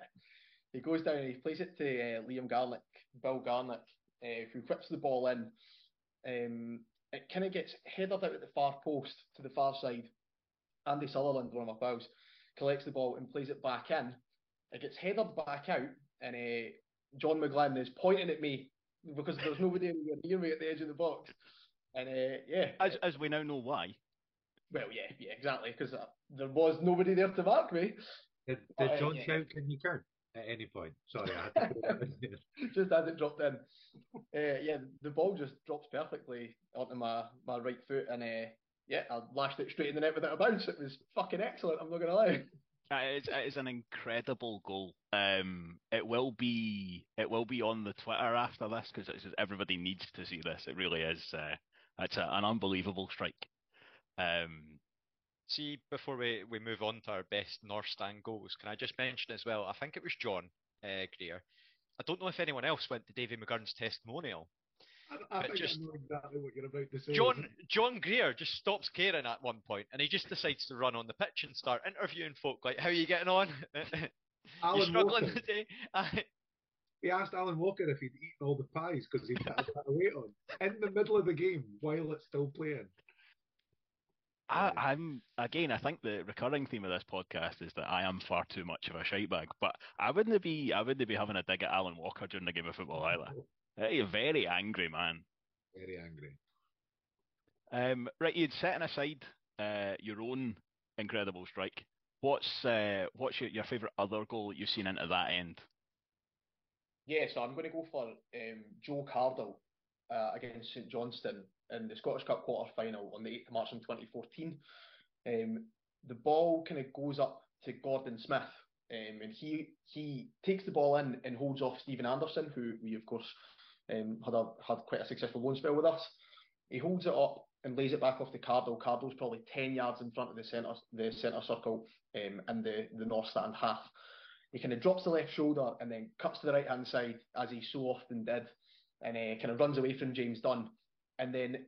He goes down and he plays it to Liam Garlick, Bill Garlick, who whips the ball in. It kind of gets headed out at the far post to the far side. Andy Sutherland, one of my pals, collects the ball and plays it back in. It gets headed back out, and John McGlynn is pointing at me because there's nobody anywhere near me at the edge of the box. And yeah. As we now know why. Well, yeah, exactly, because there was nobody there to mark me. Did John shout, "Can you turn?" at any point? Sorry, I had to put that in there. Just as it dropped in. Yeah, the ball just drops perfectly onto my right foot, and I lashed it straight in the net without a bounce. It was fucking excellent, I'm not going to lie. It is an incredible goal. It will be on the Twitter after this, because everybody needs to see this. It really is. It's an unbelievable strike. See, before we move on to our best North Stand goals, can I just mention as well, I think it was John Greer. I don't know if anyone else went to Davy McGurn's testimonial. I think I know exactly what you're about to say. John Greer just stops caring at one point, and he just decides to run on the pitch and start interviewing folk, like, "How are you getting on? You struggling Walker today?" He asked Alan Walker if he'd eaten all the pies because he'd had a weight on, in the middle of the game, while it's still playing. I think the recurring theme of this podcast is that I am far too much of a shitebag, but I wouldn't be having a dig at Alan Walker during the game of football either. He's a very angry man. Very angry. Right, you'd setting aside your own incredible strike. What's your favourite other goal that you've seen into that end? Yeah, so I'm going to go for Joe Cardle against St Johnstone in the Scottish Cup quarter-final on the 8th of March in 2014. The ball kind of goes up to Gordon Smith, and he takes the ball in and holds off Stephen Anderson, who we, of course, had quite a successful loan spell with us. He holds it up and lays it back off to Cardle. Cardle's probably 10 yards in front of the centre circle in the North Stand half. He kind of drops the left shoulder and then cuts to the right-hand side, as he so often did, and kind of runs away from James Dunn. And then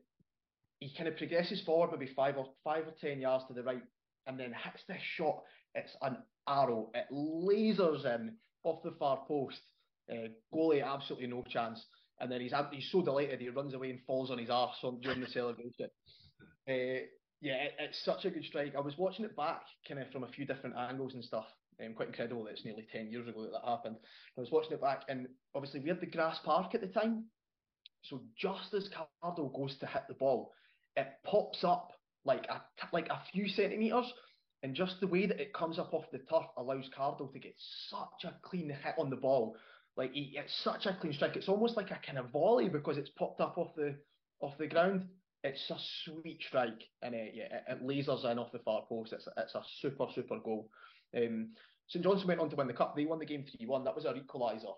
he kind of progresses forward maybe 5 or 10 yards to the right, and then hits this shot. It's an arrow. It lasers in off the far post. Goalie, absolutely no chance. And then he's so delighted, he runs away and falls on his arse during the celebration. It's such a good strike. I was watching it back kind of from a few different angles and stuff. Quite incredible that it's nearly 10 years ago that happened. I was watching it back, and obviously we had the grass park at the time. So just as Cardle goes to hit the ball, it pops up like a few centimetres, and just the way that it comes up off the turf allows Cardle to get such a clean hit on the ball. Like, it's such a clean strike. It's almost like a kind of volley because it's popped up off the ground. It's a sweet strike, and it lasers in off the far post. It's a super, super goal. St Johnstone went on to win the cup. They won the game 3-1. That was our equaliser.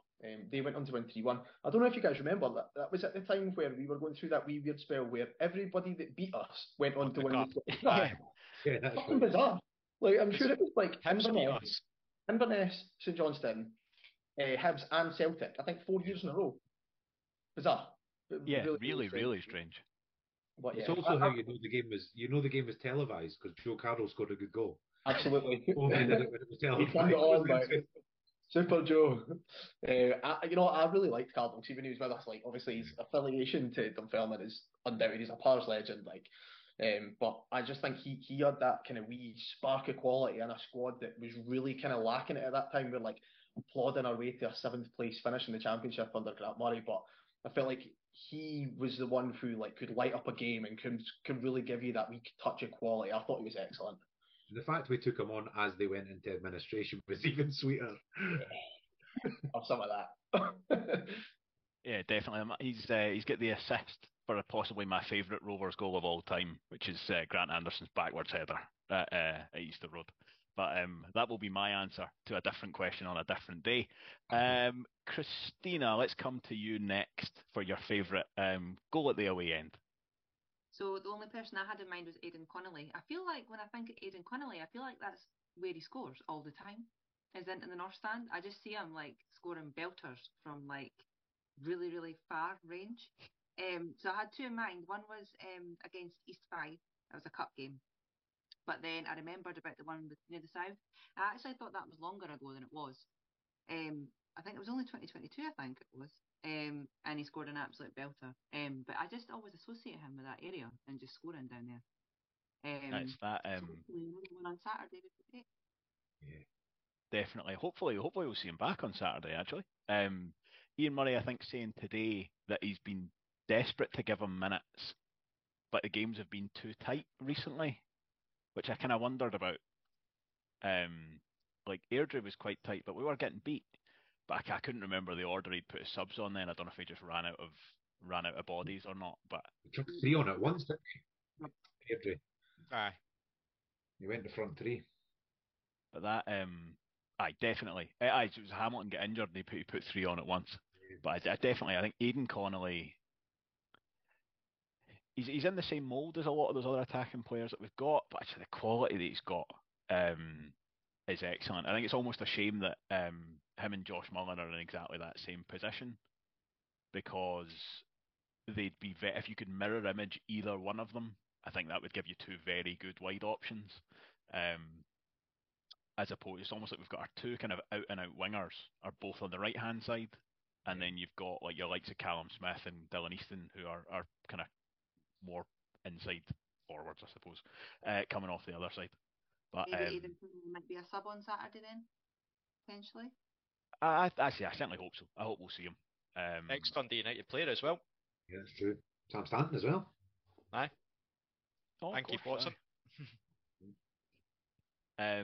They went on to win 3-1. I don't know if you guys remember that. That was at the time where we were going through that wee weird spell where everybody that beat us went on to win the cup. Yeah, that's fucking bizarre. Like, I'm sure it was like Inverness, St Johnstone, Hibs and Celtic. I think 4 years in a row. Bizarre. Yeah, really strange. But, yeah, it's also how you know the game was televised because Joe Cardle scored a good goal. Absolutely. Super Joe. I really liked Cardle, even when he was with us. Like, obviously his affiliation to Dunfermline is undoubted. He's a Pars legend. Like, but I just think he had that kind of wee spark of quality in a squad that was really kind of lacking it at that time. We're like plodding our way to a 7th place finish in the Championship under Grant Murray, but I felt like he was the one who like could light up a game and could really give you that wee touch of quality. I thought he was excellent. The fact we took him on as they went into administration was even sweeter. Yeah. Or some of that. Yeah, definitely. He's got the assist for possibly my favourite Rovers goal of all time, which is Grant Anderson's backwards header at Easter Road. But that will be my answer to a different question on a different day. Christina, let's come to you next for your favourite goal at the away end. So the only person I had in mind was Aidan Connolly. I feel like when I think of Aidan Connolly, I feel like that's where he scores all the time, is in the North Stand. I just see him like scoring belters from like really, really far range. So I had two in mind. One was against East Fife. That was a cup game. But then I remembered about the one near the south. I actually thought that was longer ago than it was. I think it was only 2022, I think it was. And he scored an absolute belter. But I just always associate him with that area and just scoring down there. That's that. One on Saturday would be great. Yeah, definitely. Hopefully we'll see him back on Saturday, actually. Ian Murray, I think, saying today that he's been desperate to give him minutes, but the games have been too tight recently, which I kind of wondered about. Like, Airdrie was quite tight, but we were getting beat. But I couldn't remember the order he'd put his subs on then. I don't know if he just ran out of bodies or not. But he took three on at once, didn't he? Airdrie. Aye. He went to front three. But that, aye, definitely. It was Hamilton get injured and he put three on at once. Yeah. But I think Aidan Connolly... He's in the same mould as a lot of those other attacking players that we've got, but actually the quality that he's got is excellent. I think it's almost a shame that him and Josh Mullen are in exactly that same position, because they'd be if you could mirror image either one of them, I think that would give you two very good wide options. As opposed, it's almost like we've got our two kind of out-and-out wingers are both on the right-hand side, and then you've got like your likes of Callum Smith and Dylan Easton, who are kind of more inside forwards, I suppose, coming off the other side. But maybe Aidan might be a sub on Saturday then, potentially. I certainly hope so. I hope we'll see him. Next Dundee United player as well. Yeah, that's true. Sam Stanton as well. Aye. And Keith Watson. I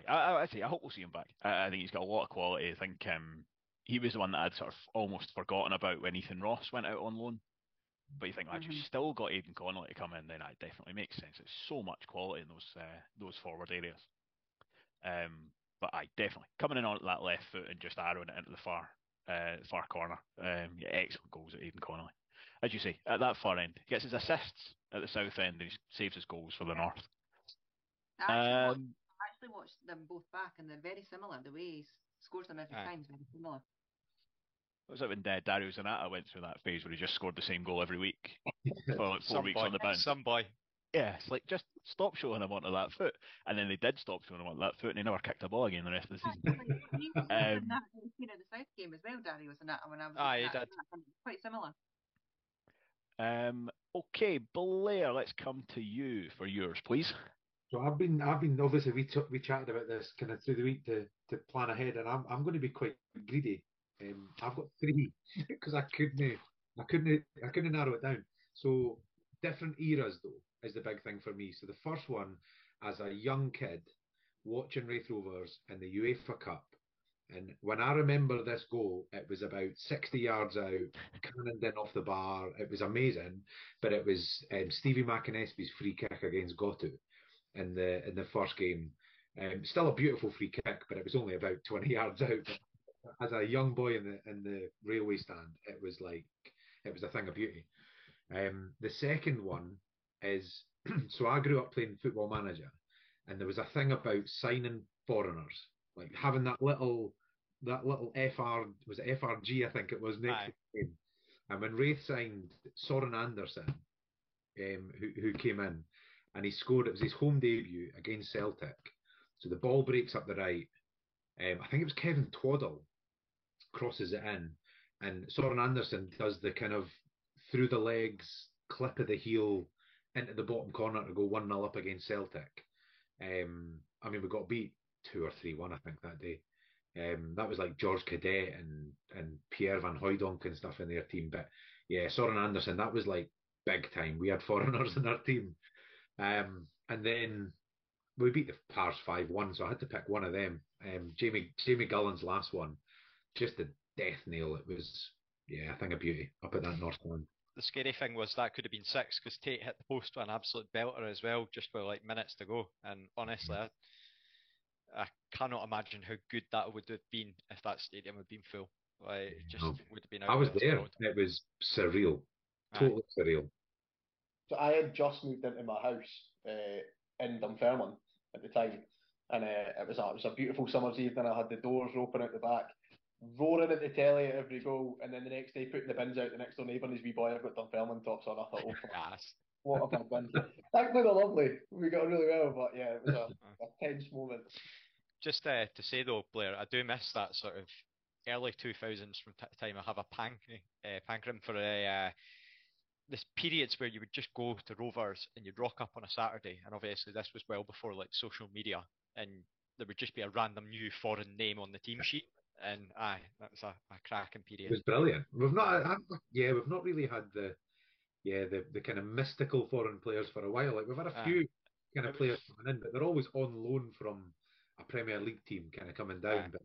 hope we'll see him back. I think he's got a lot of quality. I think he was the one that I'd sort of almost forgotten about when Ethan Ross went out on loan. But you think, you've still got Aidan Connolly to come in, then that definitely makes sense. It's so much quality in those forward areas. But definitely coming in on that left foot and just arrowing it into the far corner. Excellent goals at Aidan Connolly. As you say, at that far end, he gets his assists at the south end and he saves his goals for the north. I actually watched them both back, and they're very similar. The way he scores them every time is very similar. It was like when Dario Zanata went through that phase where he just scored the same goal every week for like 4 weeks on the bounce. Some boy. Yeah, it's like, just stop showing him onto that foot. And then they did stop showing him onto that foot, and he never kicked a ball again the rest of the season. He was in the South game as well, Dario Zanata, when I was he did. Quite similar. Okay, Blair, let's come to you for yours, please. So I've been obviously we chatted about this kind of through the week to plan ahead, and I'm going to be quite greedy. I've got three because I couldn't narrow it down. So different eras though is the big thing for me. So the first one, as a young kid watching Raith Rovers in the UEFA Cup, and when I remember this goal, it was about 60 yards out, cannoned in off the bar. It was amazing, but it was Stevie McInnesby's free kick against Gotu in the first game. Still a beautiful free kick, but it was only about 20 yards out. As a young boy in the railway stand, it was a thing of beauty. The second one is so I grew up playing Football Manager, and there was a thing about signing foreigners, like having that little FRG I think it was next to the game. And when Raith signed Soren Andersen, who came in, and he scored. It was his home debut against Celtic. So the ball breaks up the right. I think it was Kevin Twaddle crosses it in, and Soren Andersen does the kind of through the legs, clip of the heel into the bottom corner to go 1-0 up against Celtic. We got beat 2 or 3-1, I think, that day. That was like George Cadet and Pierre Van Hooijdonk and stuff in their team. But yeah, Soren Andersen, that was like big time. We had foreigners in our team. And then we beat the Pars 5-1, so I had to pick one of them. Jamie Gullen's last one, just a death nail. It was, a thing of beauty up at that north one. The scary thing was that could have been 6, because Tate hit the post with an absolute belter as well, just with like minutes to go. And honestly, I cannot imagine how good that would have been if that stadium had been full. Like, it just would have been. I was there. World. It was surreal. Totally surreal. So I had just moved into my house in Dunfermline at the time, and it was a beautiful summer's evening. I had the doors open out the back, roaring at the telly at every goal, and then the next day putting the bins out. The next door neighbour and his wee boy have got Dunfermline tops on. I thought, oh, yes. What a bad win. Thankfully they're lovely. We got on really well, but yeah, it was a tense moment. Just to say though, Blair, I do miss that sort of early 2000s from time. I have a pankering for this periods where you would just go to Rovers and you'd rock up on a Saturday, and obviously this was well before like social media, and there would just be a random new foreign name on the team sheet, and that was a cracking period. It was brilliant. We've not really had the kind of mystical foreign players for a while. Like, we've had a few kind of players coming in, but they're always on loan from a Premier League team kind of coming down. But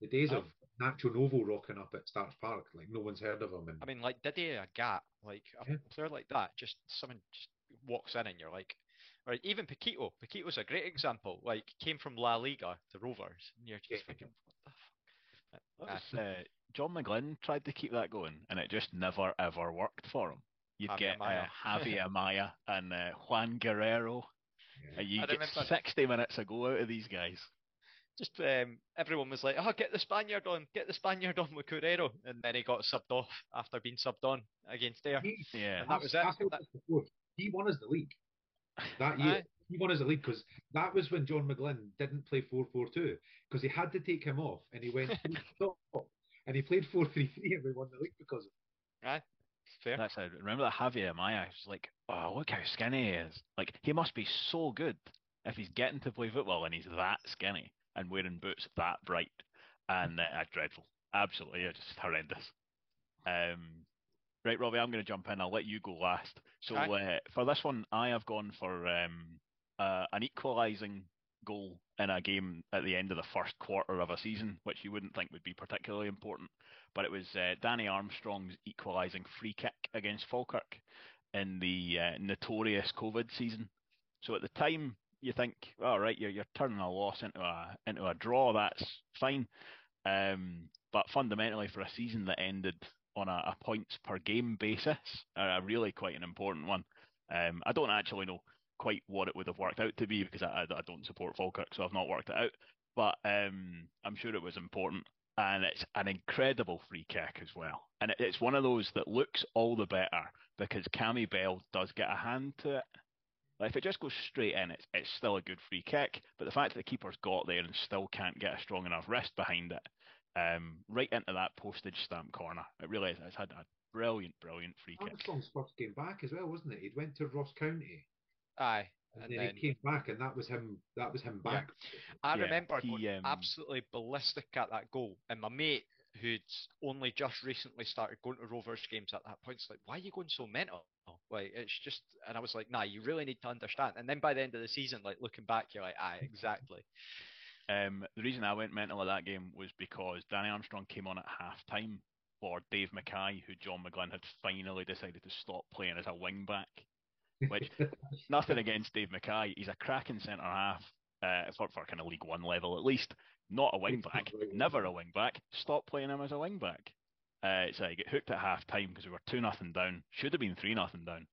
the days of Nacho Novo rocking up at Starts Park, like, no one's heard of him. And, I mean, like Didier Agat, like a player like that, just someone just walks in and you're like, or even Paquito. Paquito's a great example. Like, came from La Liga to Rovers, and you're just thinking, what the fuck? John McGlynn tried to keep that going, and it just never ever worked for him. You'd get Javier Amaya and Juan Guerrero. Yeah. And you get 60 minutes a go out of these guys. Just everyone was like, get the Spaniard on with Guerrero. And then he got subbed off after being subbed on against Ayr. Yeah. And that was it. He won us the league that year. He won us the league because that was when John McGlynn didn't play 4-4-2 because he had to take him off, and he went top, and he played 4-3-3 and we won the league because of it. Aye. Fair. That's it. Remember that Javier Amaya? It's like, oh, look how skinny he is. Like, he must be so good if he's getting to play football and he's that skinny and wearing boots that bright. And dreadful. Absolutely, just horrendous. Right, Robbie, I'm going to jump in. I'll let you go last. So for this one, I have gone for an equalising goal in a game at the end of the first quarter of a season, which you wouldn't think would be particularly important, but it was Danny Armstrong's equalising free kick against Falkirk in the notorious COVID season. So at the time you think, all right, you're turning a loss into a draw, that's fine, but fundamentally for a season that ended on a points per game basis, really quite an important one. I don't actually know quite what it would have worked out to be because I don't support Falkirk, so I've not worked it out, but I'm sure it was important, and it's an incredible free kick as well, and it's one of those that looks all the better because Cammy Bell does get a hand to it. Like, if it just goes straight in, it's still a good free kick, but the fact that the keeper's got there and still can't get a strong enough wrist behind it, right into that postage stamp corner, it really is. It's had a brilliant free kick. Armstrong's first game back as well, wasn't it? He'd went to Ross County. Aye, and then he came back, and that was him back. Yeah. I remember he absolutely ballistic at that goal, and my mate, who'd only just recently started going to Rovers games at that point, is like, why are you going so mental? Like, it's just, and I was like, nah, you really need to understand. And then by the end of the season, like, looking back, you're like, aye, exactly. The reason I went mental at that game was because Danny Armstrong came on at half time for Dave Mackay, who John McGlynn had finally decided to stop playing as a wing back. Which, nothing against Dave Mackay, he's a cracking centre half for kind of League One level at least. Not a wing back, never a wing back. Stop playing him as a wing back. So he got hooked at half time because we were 2-0 down. Should have been 3-0 down.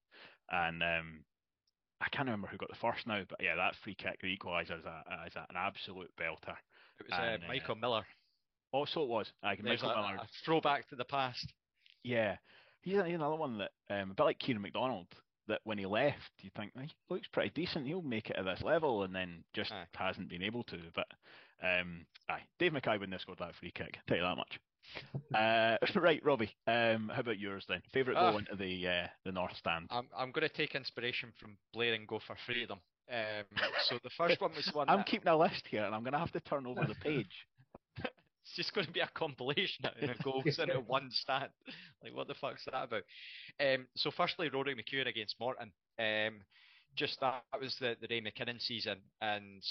And I can't remember who got the first now, but yeah, that free kick, the equaliser, is an absolute belter. It was Michael Miller. Oh, so it was. Michael Miller. A throwback to the past. Yeah, he's another one that a bit like Kieran McDonald. That when he left, you think, he looks pretty decent, he'll make it at this level, and then just hasn't been able to. But Dave Mackay wouldn't have scored that free kick, I'll tell you that much. Right, Robbie, how about yours then? Favourite goal into the North Stand? I'm going to take inspiration from Blair and go for freedom. So the first one was one I'm keeping a list here, and I'm going to have to turn over the page. It's just going to be a compilation of goals into one stat. Like, what the fuck's that about? So, firstly, Rory McEwen against Morton. Just that was the Ray McKinnon season, and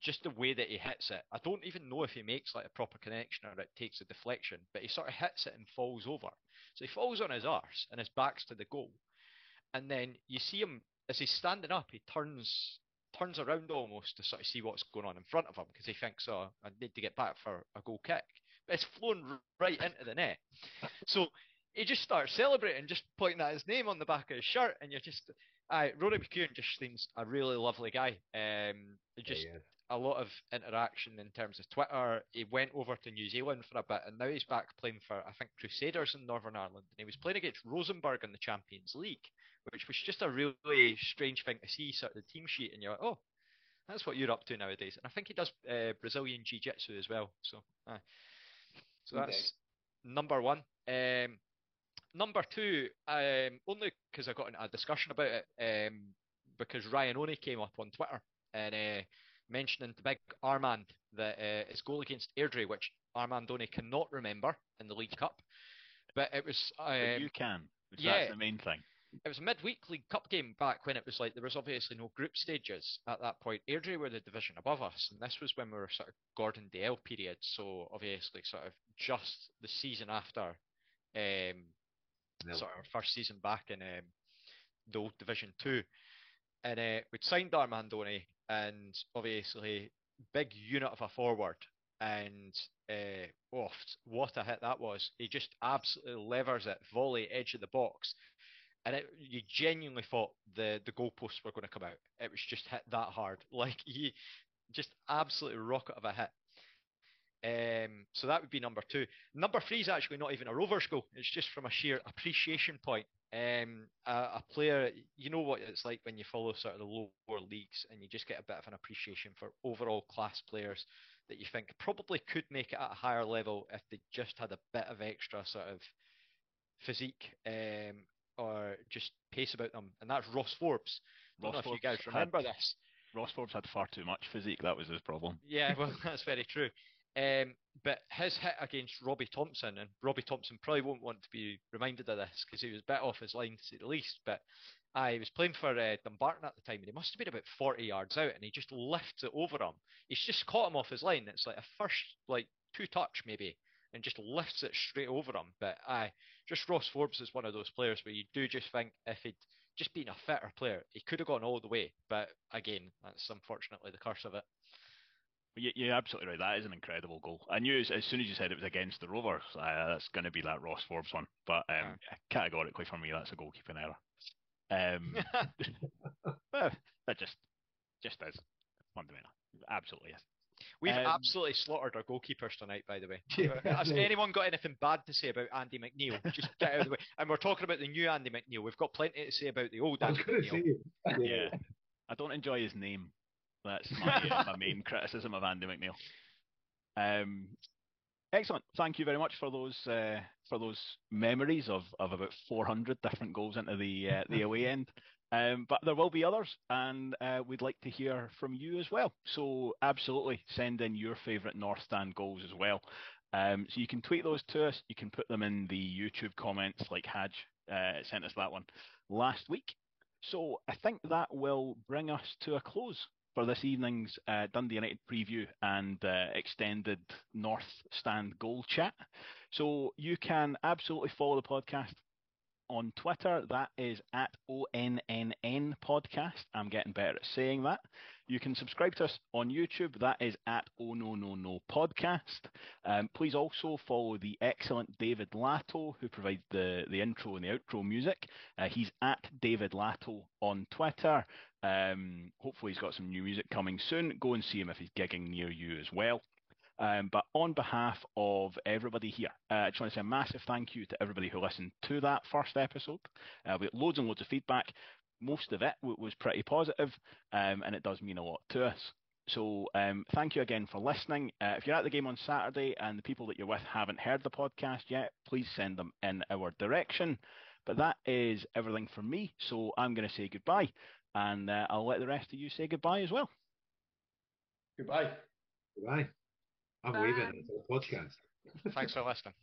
just the way that he hits it. I don't even know if he makes like a proper connection or it takes a deflection, but he sort of hits it and falls over. So he falls on his arse and his back's to the goal, and then you see him as he's standing up. He turns turns around almost to sort of see what's going on in front of him, because he thinks, oh, I need to get back for a goal kick. But it's flown right into the net. So he just starts celebrating, just pointing at his name on the back of his shirt. And you're just, Rory McKeown just seems a really lovely guy. A lot of interaction in terms of Twitter. He went over to New Zealand for a bit, and now he's back playing for, I think, Crusaders in Northern Ireland. And he was playing against Rosenborg in the Champions League, which was just a really strange thing to see, sort of the team sheet, and you're like, oh, that's what you're up to nowadays. And I think he does Brazilian Jiu-Jitsu as well. So that's number one. Number two, only because I got into a discussion about it, because Ryan Oney came up on Twitter and mentioning to Big Armand that his goal against Airdrie, which Armand Oney cannot remember in the League Cup, but it was... but you can, that's the main thing. It was a midweek League Cup game back when it was like there was obviously no group stages at that point. Airdrie were the division above us, and this was when we were sort of Gordon Dale period, so obviously sort of just the season after sort of our first season back in the old Division 2. And we'd signed Armand Oney, and obviously big unit of a forward, and what a hit that was. He just absolutely levers it, volley, edge of the box, and you genuinely thought the goalposts were going to come out. It was just hit that hard, like he just absolutely rocket of a hit. So that would be number two. Number three is actually not even a Rovers goal. It's just from a sheer appreciation point. A player, you know what it's like when you follow sort of the lower leagues, and you just get a bit of an appreciation for overall class players that you think probably could make it at a higher level if they just had a bit of extra sort of physique or just pace about them. And that's Ross Forbes. I don't know if you guys remember this. Ross Forbes had far too much physique. That was his problem. Yeah, well, that's very true. But his hit against Robbie Thompson, and Robbie Thompson probably won't want to be reminded of this because he was a bit off his line to say the least, but he was playing for Dumbarton at the time, and he must have been about 40 yards out, and he just lifts it over him. He's just caught him off his line. It's like a first, like two touch maybe, and just lifts it straight over him. But just Ross Forbes is one of those players where you do just think if he'd just been a fitter player, he could have gone all the way. But again, that's unfortunately the curse of it. You're absolutely right. That is an incredible goal. I knew as soon as you said it was against the Rovers, that's going to be that Ross Forbes one. But categorically for me, that's a goalkeeping error. That just is fundamental. Absolutely is. We've absolutely slaughtered our goalkeepers tonight, by the way. Has anyone got anything bad to say about Andy McNeill? Just get out of the way. And we're talking about the new Andy McNeill. We've got plenty to say about the old Andy McNeill. Yeah. I don't enjoy his name. That's my main criticism of Andy McNeill. Excellent. Thank you very much for those memories of about 400 different goals into the away end. But there will be others, and we'd like to hear from you as well. So absolutely send in your favourite North Stand goals as well. So you can tweet those to us. You can put them in the YouTube comments, like Haj sent us that one last week. So I think that will bring us to a close for this evening's Dundee United preview and extended North Stand goal chat. So you can absolutely follow the podcast on Twitter. That is at ONNN podcast. I'm getting better at saying that. You can subscribe to us on YouTube. That is at Oh No No No podcast. Please also follow the excellent David Latto, who provides the intro and the outro music. He's at David Latto on Twitter. Hopefully he's got some new music coming soon. Go and see him if he's gigging near you as well. But on behalf of everybody here, I just want to say a massive thank you to everybody who listened to that first episode. We got loads and loads of feedback. Most of it was pretty positive, and it does mean a lot to us. So thank you again for listening. If you're at the game on Saturday and the people that you're with haven't heard the podcast yet, please send them in our direction. But that is everything from me, so I'm going to say goodbye, and I'll let the rest of you say goodbye as well. Goodbye. Goodbye. I'm leaving the podcast. Thanks for listening.